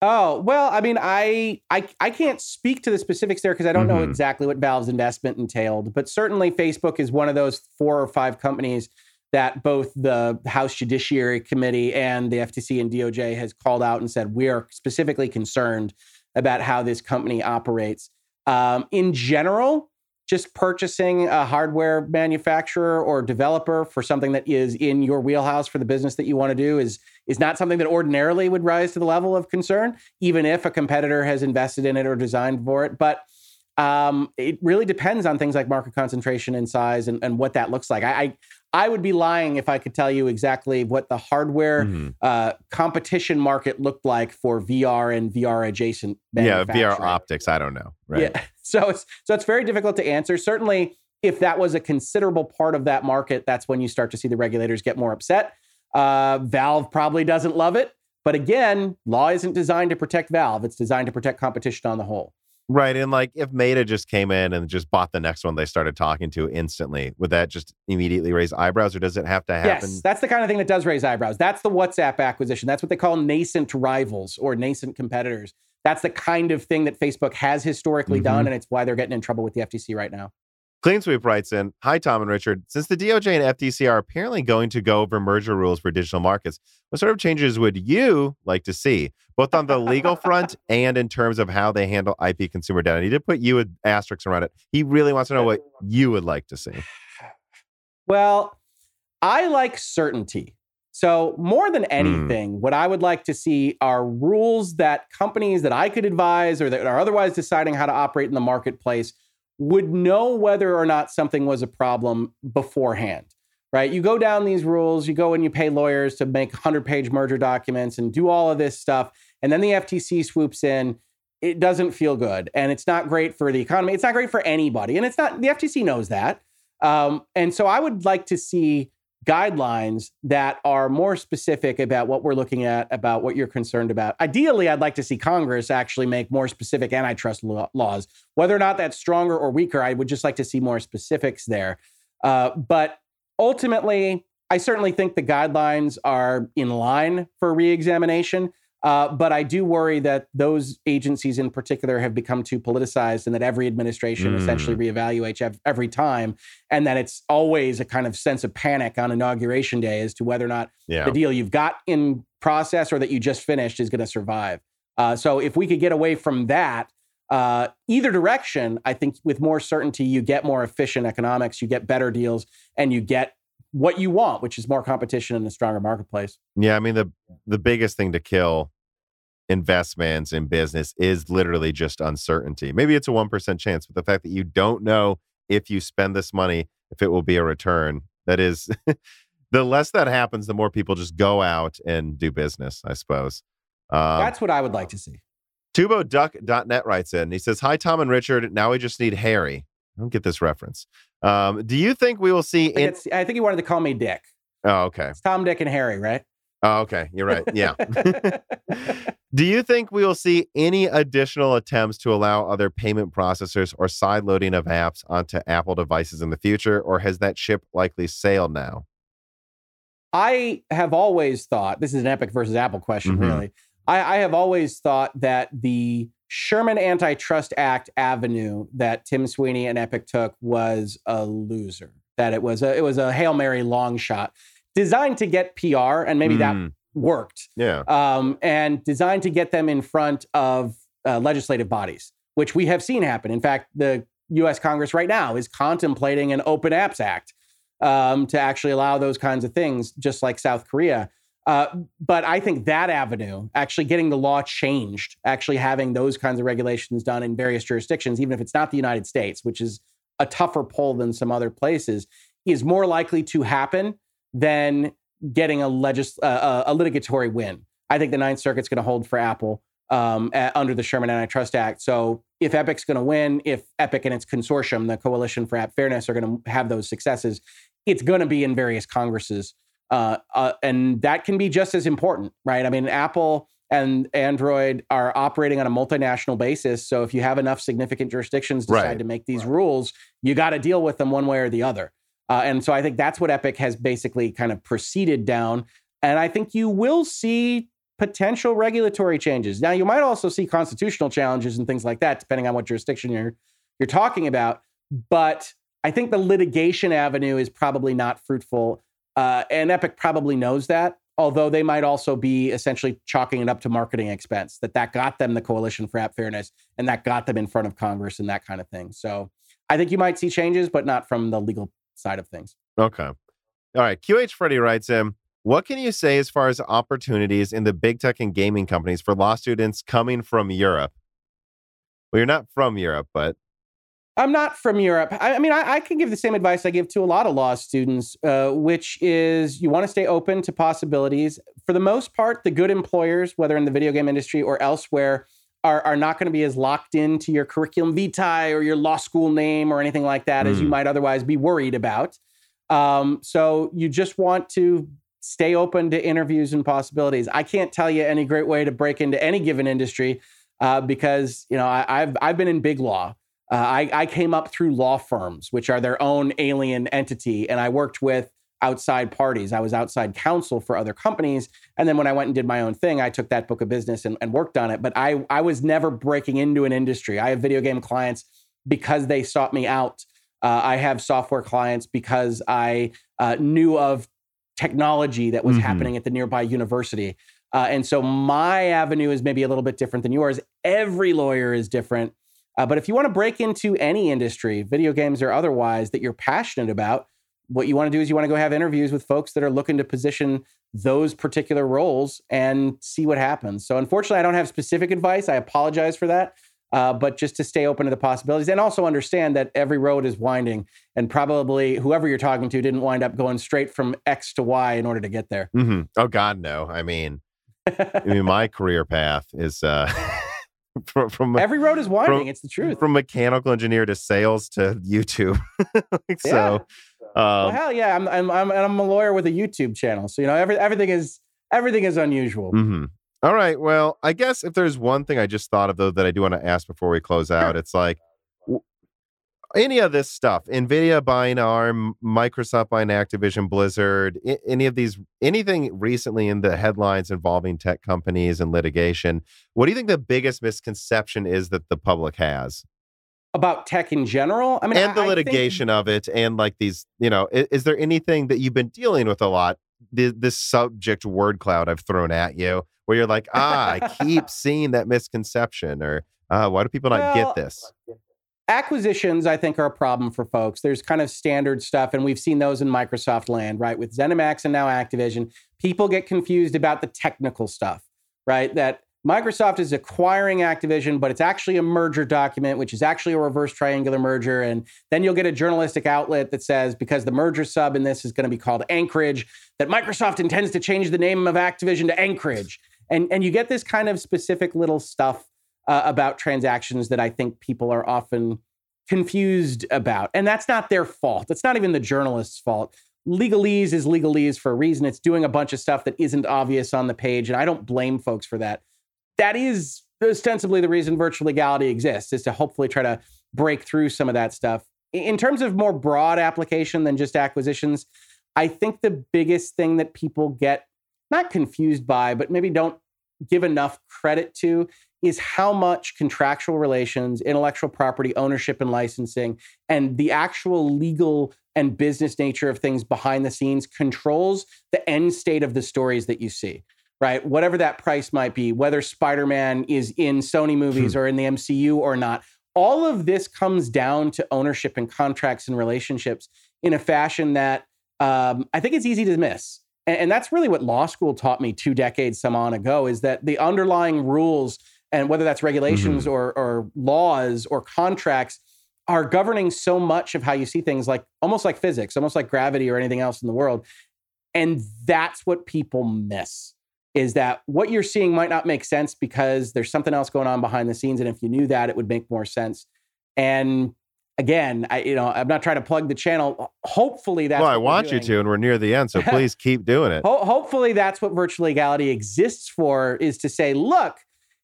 Oh, well, I mean, I I, I can't speak to the specifics there because I don't mm-hmm. know exactly what Valve's investment entailed. But certainly Facebook is one of those four or five companies that both the House Judiciary Committee and the F T C and D O J has called out and said, we are specifically concerned about how this company operates. Um, in general, just purchasing a hardware manufacturer or developer for something that is in your wheelhouse for the business that you want to do is, is not something that ordinarily would rise to the level of concern, even if a competitor has invested in it or designed for it. But um, it really depends on things like market concentration and size and, and what that looks like. I, I I would be lying if I could tell you exactly what the hardware mm-hmm. uh, competition market looked like for V R and V R adjacent manufacturing. Yeah, V R optics. I don't know. Right. Yeah. So it's so it's very difficult to answer. Certainly, if that was a considerable part of that market, that's when you start to see the regulators get more upset. Uh, Valve probably doesn't love it. But again, law isn't designed to protect Valve. It's designed to protect competition on the whole. Right. And like if Meta just came in and just bought the next one they started talking to instantly, would that just immediately raise eyebrows or does it have to happen? Yes, that's the kind of thing that does raise eyebrows. That's the WhatsApp acquisition. That's what they call nascent rivals or nascent competitors. That's the kind of thing that Facebook has historically mm-hmm. done. And it's why they're getting in trouble with the F T C right now. Clean Sweep writes in, hi, Tom and Richard. Since the D O J and F T C are apparently going to go over merger rules for digital markets, what sort of changes would you like to see, both on the legal front and in terms of how they handle I P consumer data? And he did put you with asterisks around it. He really wants to know what you would like to see. Well, I like certainty. So more than anything, mm. what I would like to see are rules that companies that I could advise or that are otherwise deciding how to operate in the marketplace would know whether or not something was a problem beforehand, right? You go down these rules, you go and you pay lawyers to make one hundred page merger documents and do all of this stuff. And then the F T C swoops in. It doesn't feel good. And it's not great for the economy. It's not great for anybody. And it's not, the F T C knows that. Um, and so I would like to see guidelines that are more specific about what we're looking at, about what you're concerned about. Ideally, I'd like to see Congress actually make more specific antitrust lo- laws. Whether or not that's stronger or weaker, I would just like to see more specifics there. Uh, but ultimately, I certainly think the guidelines are in line for reexamination. Uh, but I do worry that those agencies in particular have become too politicized and that every administration mm. essentially reevaluates every time. And that it's always a kind of sense of panic on inauguration day as to whether or not yeah. the deal you've got in process or that you just finished is going to survive. Uh, so if we could get away from that, uh, either direction, I think with more certainty, you get more efficient economics, you get better deals, and you get what you want, which is more competition and a stronger marketplace. Yeah, I mean, the the biggest thing to kill investments in business is literally just uncertainty. Maybe it's a one percent chance, but the fact that you don't know if you spend this money, if it will be a return, that is, the less that happens, the more people just go out and do business, I suppose. Um, That's what I would like to see. Tubo Duck dot net writes in. He says, hi, Tom and Richard. Now we just need Harry. I don't get this reference. Um, do you think we will see... In- I think he wanted to call me Dick. Oh, okay. It's Tom, Dick, and Harry, right? Oh, okay. You're right. Yeah. Do you think we will see any additional attempts to allow other payment processors or sideloading of apps onto Apple devices in the future, or has that ship likely sailed now? I have always thought, this is an Epic versus Apple question, mm-hmm. really. I, I have always thought that the Sherman Antitrust Act avenue that Tim Sweeney and Epic took was a loser, that it was a, it was a Hail Mary long shot designed to get P R, and maybe mm. that worked. Yeah. Um, and designed to get them in front of uh, legislative bodies, which we have seen happen. In fact, the U S Congress right now is contemplating an Open Apps Act um, to actually allow those kinds of things, just like South Korea. Uh, but I think that avenue, actually getting the law changed, actually having those kinds of regulations done in various jurisdictions, even if it's not the United States, which is a tougher pull than some other places, is more likely to happen than getting a legis- uh, a litigatory win. I think the Ninth Circuit's going to hold for Apple um, at, under the Sherman Antitrust Act. So if Epic's going to win, if Epic and its consortium, the Coalition for App Fairness, are going to have those successes, it's going to be in various Congresses. Uh, uh, and that can be just as important, right? I mean, Apple and Android are operating on a multinational basis. So if you have enough significant jurisdictions decide right. to make these right. rules, you got to deal with them one way or the other. Uh, and so I think that's what Epic has basically kind of proceeded down. And I think you will see potential regulatory changes. Now, you might also see constitutional challenges and things like that, depending on what jurisdiction you're you're talking about. But I think the litigation avenue is probably not fruitful. Uh, and Epic probably knows that, although they might also be essentially chalking it up to marketing expense, that that got them the Coalition for App Fairness, and that got them in front of Congress and that kind of thing. So I think you might see changes, but not from the legal side of things. Okay. All right. Q H Freddy writes in, what can you say as far as opportunities in the big tech and gaming companies for law students coming from Europe? Well, you're not from Europe, but... I'm not from Europe. I, I mean, I, I can give the same advice I give to a lot of law students, uh, which is you want to stay open to possibilities. For the most part, the good employers, whether in the video game industry or elsewhere, are, are not going to be as locked into your curriculum vitae or your law school name or anything like that mm. as you might otherwise be worried about. Um, so you just want to stay open to interviews and possibilities. I can't tell you any great way to break into any given industry uh, because, you know, I, I've I've been in big law. Uh, I, I came up through law firms, which are their own alien entity, and I worked with outside parties. I was outside counsel for other companies, and then when I went and did my own thing, I took that book of business and, and worked on it. But I, I was never breaking into an industry. I have video game clients because they sought me out. Uh, I have software clients because I uh, knew of technology that was mm-hmm. happening at the nearby university. Uh, and so my avenue is maybe a little bit different than yours. Every lawyer is different. Uh, but if you want to break into any industry, video games or otherwise, that you're passionate about, what you want to do is you want to go have interviews with folks that are looking to position those particular roles and see what happens. So unfortunately, I don't have specific advice. I apologize for that. Uh, but just to stay open to the possibilities and also understand that every road is winding, and probably whoever you're talking to didn't wind up going straight from X to Y in order to get there. Mm-hmm. Oh, God, no. I mean, I mean, my career path is... Uh... From, from every road is winding. From, it's the truth. From mechanical engineer to sales to YouTube. like, yeah. So, um, well, hell yeah, I'm I'm I'm and I'm a lawyer with a YouTube channel. So you know, every, everything is everything is unusual. Mm-hmm. All right. Well, I guess if there's one thing I just thought of though that I do want to ask before we close out, sure. It's like w- any of this stuff: Nvidia buying ARM, Microsoft buying Activision, Blizzard, I- any of these, anything recently in the headlines involving tech companies and litigation. What do you think the biggest misconception is that the public has about tech in general? I mean, and I, the litigation I think... of it, and like these, you know, is, is there anything that you've been dealing with a lot? The, this subject word cloud I've thrown at you, where you're like, ah, I keep seeing that misconception, or ah, why do people not well, get this? Acquisitions, I think, are a problem for folks. There's kind of standard stuff, and we've seen those in Microsoft land, right? With ZeniMax and now Activision, people get confused about the technical stuff, right? That Microsoft is acquiring Activision, but it's actually a merger document, which is actually a reverse triangular merger. And then you'll get a journalistic outlet that says, because the merger sub in this is going to be called Anchorage, that Microsoft intends to change the name of Activision to Anchorage. And, and you get this kind of specific little stuff Uh, about transactions that I think people are often confused about. And that's not their fault. It's not even the journalist's fault. Legalese is legalese for a reason. It's doing a bunch of stuff that isn't obvious on the page. And I don't blame folks for that. that is ostensibly the reason virtual legality exists, is to hopefully try to break through some of that stuff. In terms of more broad application than just acquisitions, I think the biggest thing that people get not confused by, but maybe don't give enough credit to, is how much contractual relations, intellectual property, ownership and licensing, and the actual legal and business nature of things behind the scenes controls the end state of the stories that you see, right? Whatever that price might be, whether Spider-Man is in Sony movies hmm. or in the M C U or not, all of this comes down to ownership and contracts and relationships in a fashion that um, I think it's easy to miss. And, and that's really what law school taught me two decades some on ago, is that the underlying rules, and whether that's regulations mm-hmm. or, or laws or contracts, are governing so much of how you see things, like almost like physics, almost like gravity or anything else in the world. And that's what people miss, is that what you're seeing might not make sense because there's something else going on behind the scenes. And if you knew that, it would make more sense. And again, I, you know, I'm not trying to plug the channel. Hopefully that's well, I want doing. you to, and we're near the end, so please keep doing it. Ho- hopefully that's what virtual legality exists for, is to say, look,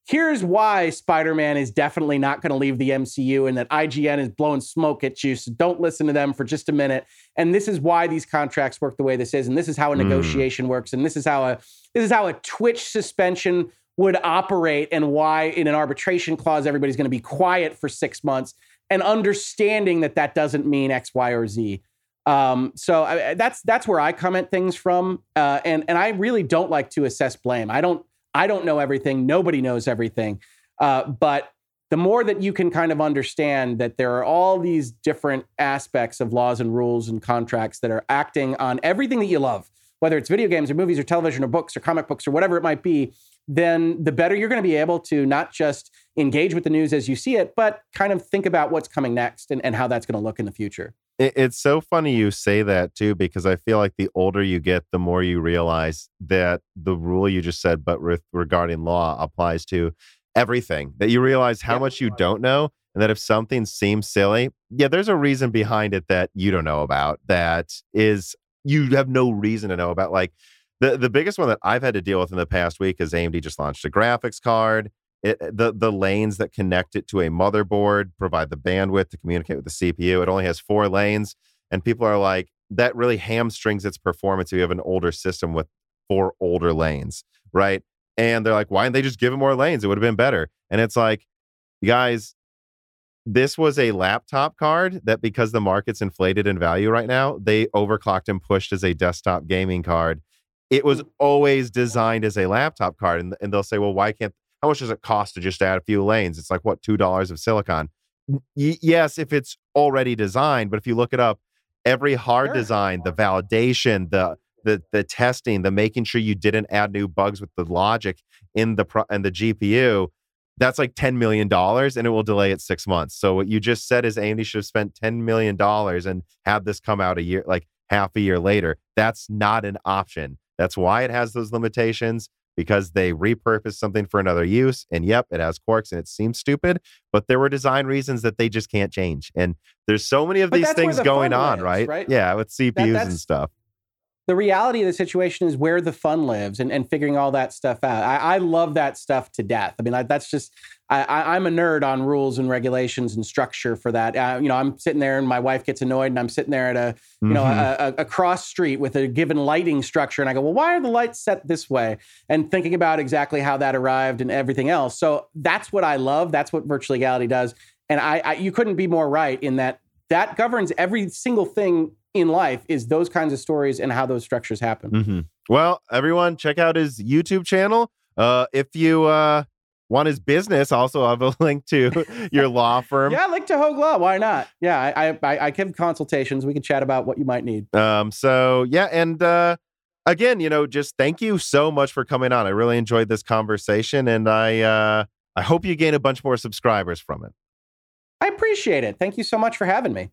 here's why Spider-Man is definitely not going to leave the M C U, and that I G N is blowing smoke at you, so don't listen to them for just a minute. And this is why these contracts work the way this is, and this is how a negotiation mm. works, and this is how a this is how a Twitch suspension would operate, and why in an arbitration clause everybody's going to be quiet for six months, and understanding that that doesn't mean X, Y, or Z. Um, so I, that's that's where I comment things from, uh, and and I really don't like to assess blame. I don't. I don't know everything. Nobody knows everything. Uh, but the more that you can kind of understand that there are all these different aspects of laws and rules and contracts that are acting on everything that you love, whether it's video games or movies or television or books or comic books or whatever it might be, then the better you're going to be able to not just engage with the news as you see it, but kind of think about what's coming next and, and how that's going to look in the future. It's so funny you say that, too, because I feel like the older you get, the more you realize that the rule you just said, but with regarding law, applies to everything. That you realize how yeah. much you don't know, and that if something seems silly, yeah, there's a reason behind it that you don't know about, that is, you have no reason to know about. Like, the, the biggest one that I've had to deal with in the past week is A M D just launched a graphics card. It, the the lanes that connect it to a motherboard provide the bandwidth to communicate with the C P U. It only has four lanes, and people are like, that really hamstrings its performance if you have an older system with four older lanes, right? And they're like, why didn't they just give it more lanes? It would have been better. And it's like, guys, this was a laptop card that, because the market's inflated in value right now, they overclocked and pushed as a desktop gaming card. It was always designed as a laptop card. And, and they'll say, well, why can't how much does it cost to just add a few lanes? It's like, what, two dollars of silicon? Y- yes, if it's already designed, but if you look it up, every hard design, the validation, the the the testing, the making sure you didn't add new bugs with the logic in the pro- and the G P U, that's like ten million dollars, and it will delay it six months. So what you just said is A M D should have spent ten million dollars and have this come out a year, like half a year later. That's not an option. That's why it has those limitations, because they repurposed something for another use. And yep, it has quirks and it seems stupid, but there were design reasons that they just can't change. And there's so many of but these things the going on, lives, right? right? Yeah, with C P Us that, and stuff. The reality of the situation is where the fun lives, and, and figuring all that stuff out. I, I love that stuff to death. I mean, I, that's just, I, I, I'm a nerd on rules and regulations and structure for that. Uh, you know, I'm sitting there and my wife gets annoyed, and I'm sitting there at a, you mm-hmm. know, a, a, a cross street with a given lighting structure. And I go, well, why are the lights set this way? And thinking about exactly how that arrived and everything else. So that's what I love. That's what virtual legality does. And I, I you couldn't be more right in that that governs every single thing in life, is those kinds of stories and how those structures happen. Mm-hmm. Well, everyone, check out his YouTube channel. Uh, if you uh, want his business, also have a link to your law firm. Yeah, link to Hoeg Law. Why not? Yeah, I, I I give consultations. We can chat about what you might need. Um. So yeah, and uh, again, you know, just thank you so much for coming on. I really enjoyed this conversation, and I uh, I hope you gain a bunch more subscribers from it. I appreciate it. Thank you so much for having me.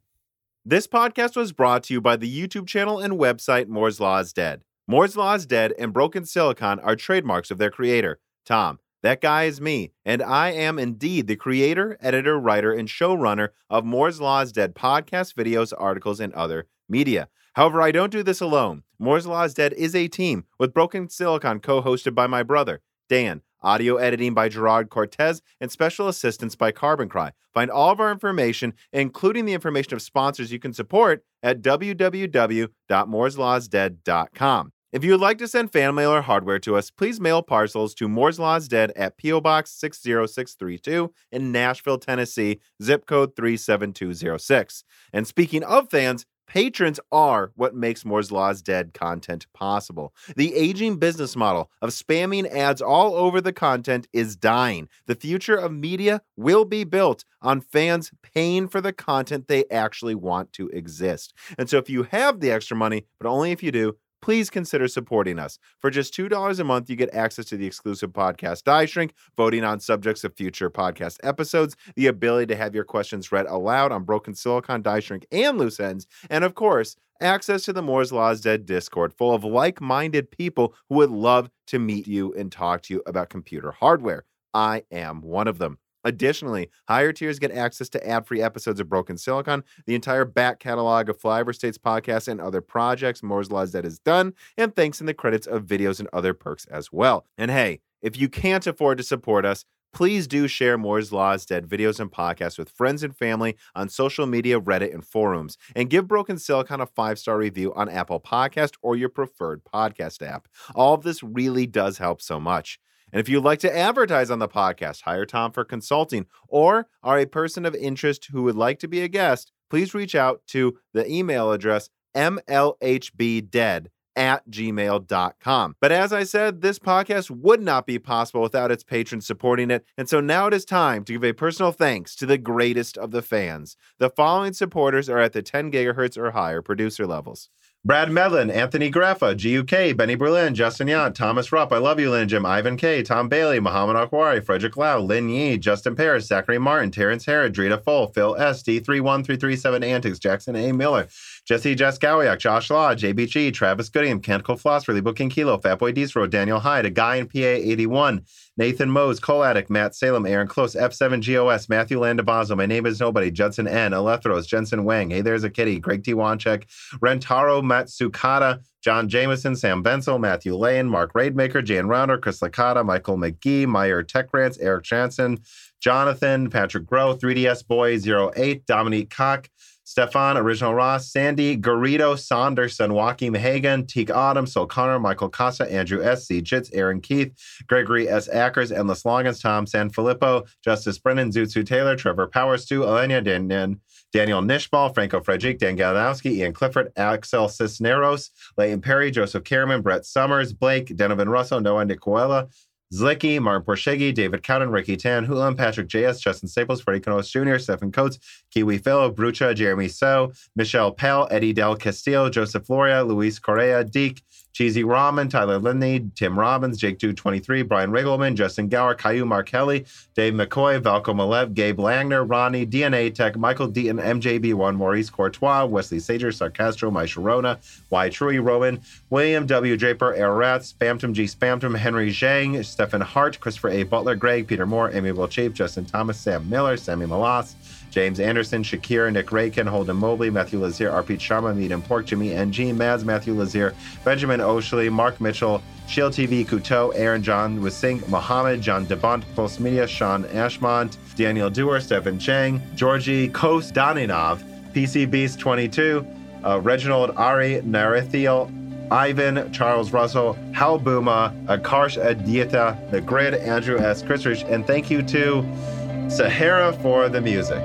This podcast was brought to you by the YouTube channel and website Moore's Law is Dead. Moore's Law is Dead and Broken Silicon are trademarks of their creator, Tom. That guy is me, and I am indeed the creator, editor, writer, and showrunner of Moore's Law is Dead podcasts, videos, articles, and other media. However, I don't do this alone. Moore's Law is Dead is a team with Broken Silicon co-hosted by my brother, Dan, audio editing by Gerard Cortez, and special assistance by Carbon Cry. Find all of our information, including the information of sponsors you can support, at w w w dot moores laws dead dot com. If you would like to send fan mail or hardware to us, please mail parcels to Moore's Law's Dead at P O. Box six zero six three two in Nashville, Tennessee, zip code three seven two zero six. And speaking of fans, patrons are what makes Moore's Law's Dead content possible. The aging business model of spamming ads all over the content is dying. The future of media will be built on fans paying for the content they actually want to exist. And so if you have the extra money, but only if you do, please consider supporting us. For just two dollars a month, you get access to the exclusive podcast Die Shrink, voting on subjects of future podcast episodes, the ability to have your questions read aloud on Broken Silicon, Die Shrink, and Loose Ends, and of course, access to the Moore's Law's Dead Discord, full of like-minded people who would love to meet you and talk to you about computer hardware. I am one of them. Additionally, higher tiers get access to ad-free episodes of Broken Silicon, the entire back catalog of Flyover States podcasts and other projects Moore's Law's Dead is done, and thanks in the credits of videos and other perks as well. And hey, if you can't afford to support us, please do share Moore's Law's Dead videos and podcasts with friends and family on social media, Reddit, and forums. And give Broken Silicon a five-star review on Apple Podcast or your preferred podcast app. All of this really does help so much. And if you'd like to advertise on the podcast, hire Tom for consulting, or are a person of interest who would like to be a guest, please reach out to the email address m l h b dead at gmail dot com. But as I said, this podcast would not be possible without its patrons supporting it. And so now it is time to give a personal thanks to the greatest of the fans. The following supporters are at the ten gigahertz or higher producer levels. Brad Medlin, Anthony Graffa, G U K, Benny Berlin, Justin Yant, Thomas Rupp, I Love You, Lynn Jim, Ivan K, Tom Bailey, Muhammad Akwari, Frederick Lau, Lin Yi, Justin Paris, Zachary Martin, Terrence Herod, Drita Full, Phil S, D three one three three seven Antics, Jackson A. Miller, Jesse Jaskawiak, Josh Law, J B G, Travis Gooding, Canticle Philosopher, Booking Kilo, Fatboy Distro, Daniel Hyde, A Guy in P A eighty-one, Nathan Mose, Cole Attic, Matt Salem, Aaron Close, F seven G O S, Matthew Landabazzo, My Name Is Nobody, Judson N, Alethros, Jensen Wang, Hey There's a Kitty, Greg T. Wanchek, Rentaro Matsukata, John Jameson, Sam Benzel, Matthew Lane, Mark Raidmaker, Jan Rounder, Chris Licata, Michael McGee, Meyer Techrance, Eric Jansen, Jonathan, Patrick Groh, three D S Boy zero eight, Dominique Koch, Stefan, Original Ross, Sandy, Garrido, Saunderson, Joachim Hagen, Teak Autumn, Sol Connor, Michael Casa, Andrew S, C Jitz, Aaron Keith, Gregory S. Ackers, Endless Longans, Tom Sanfilippo, Justice Brennan, Zutsu Taylor, Trevor Powers, Stu, Elenia, Dan, Daniel Nishbal, Franco Frederick, Dan Galanowski, Ian Clifford, Axel Cisneros, Leighton Perry, Joseph Kerriman, Brett Summers, Blake, Denovan Russell, Noah Nicoella, Zlicki, Martin Porshegi, David Cowden, Ricky Tan, Hulam, Patrick J S, Justin Staples, Freddie Conos Junior, Stephen Coates, Kiwi Fellow, Brucha, Jeremy So, Michelle Pell, Eddie Del Castillo, Joseph Loria, Luis Correa, Deke, Cheesy Ramen, Tyler Lindney, Tim Robbins, Jake two twenty-three, Brian Riggleman, Justin Gower, Caillou Markelli, Dave McCoy, Valco Malev, Gabe Langner, Ronnie, D N A Tech, Michael Deaton, M J B one, Maurice Courtois, Wesley Sager, Sarcastro, My Sharona, Y. Truy, Rowan, William W. Draper, Ararat, Spamtum G. Spamtum, Henry Zhang, Stephen Hart, Christopher A. Butler, Greg, Peter Moore, Amiable Chief, Justin Thomas, Sam Miller, Sammy Malas, James Anderson, Shakir, Nick Raykin, Holden Mobley, Matthew Lazier, R P. Sharma, Meat and Pork, Jimmy N G, Mads, Matthew Lazier, Benjamin Oshley, Mark Mitchell, Shield T V, Couteau, Aaron John Wasing, Mohammed, John DeBont, Pulse Media, Sean Ashmont, Daniel Dewar, Stephen Chang, Georgie Kos Doninov, P C Beast twenty-two, uh, Reginald Ari, Narithiel, Ivan, Charles Russell, Hal Buma, Akarsh Aditya, The Grid, Andrew S. Chrisrich, and thank you to Sahara for the music.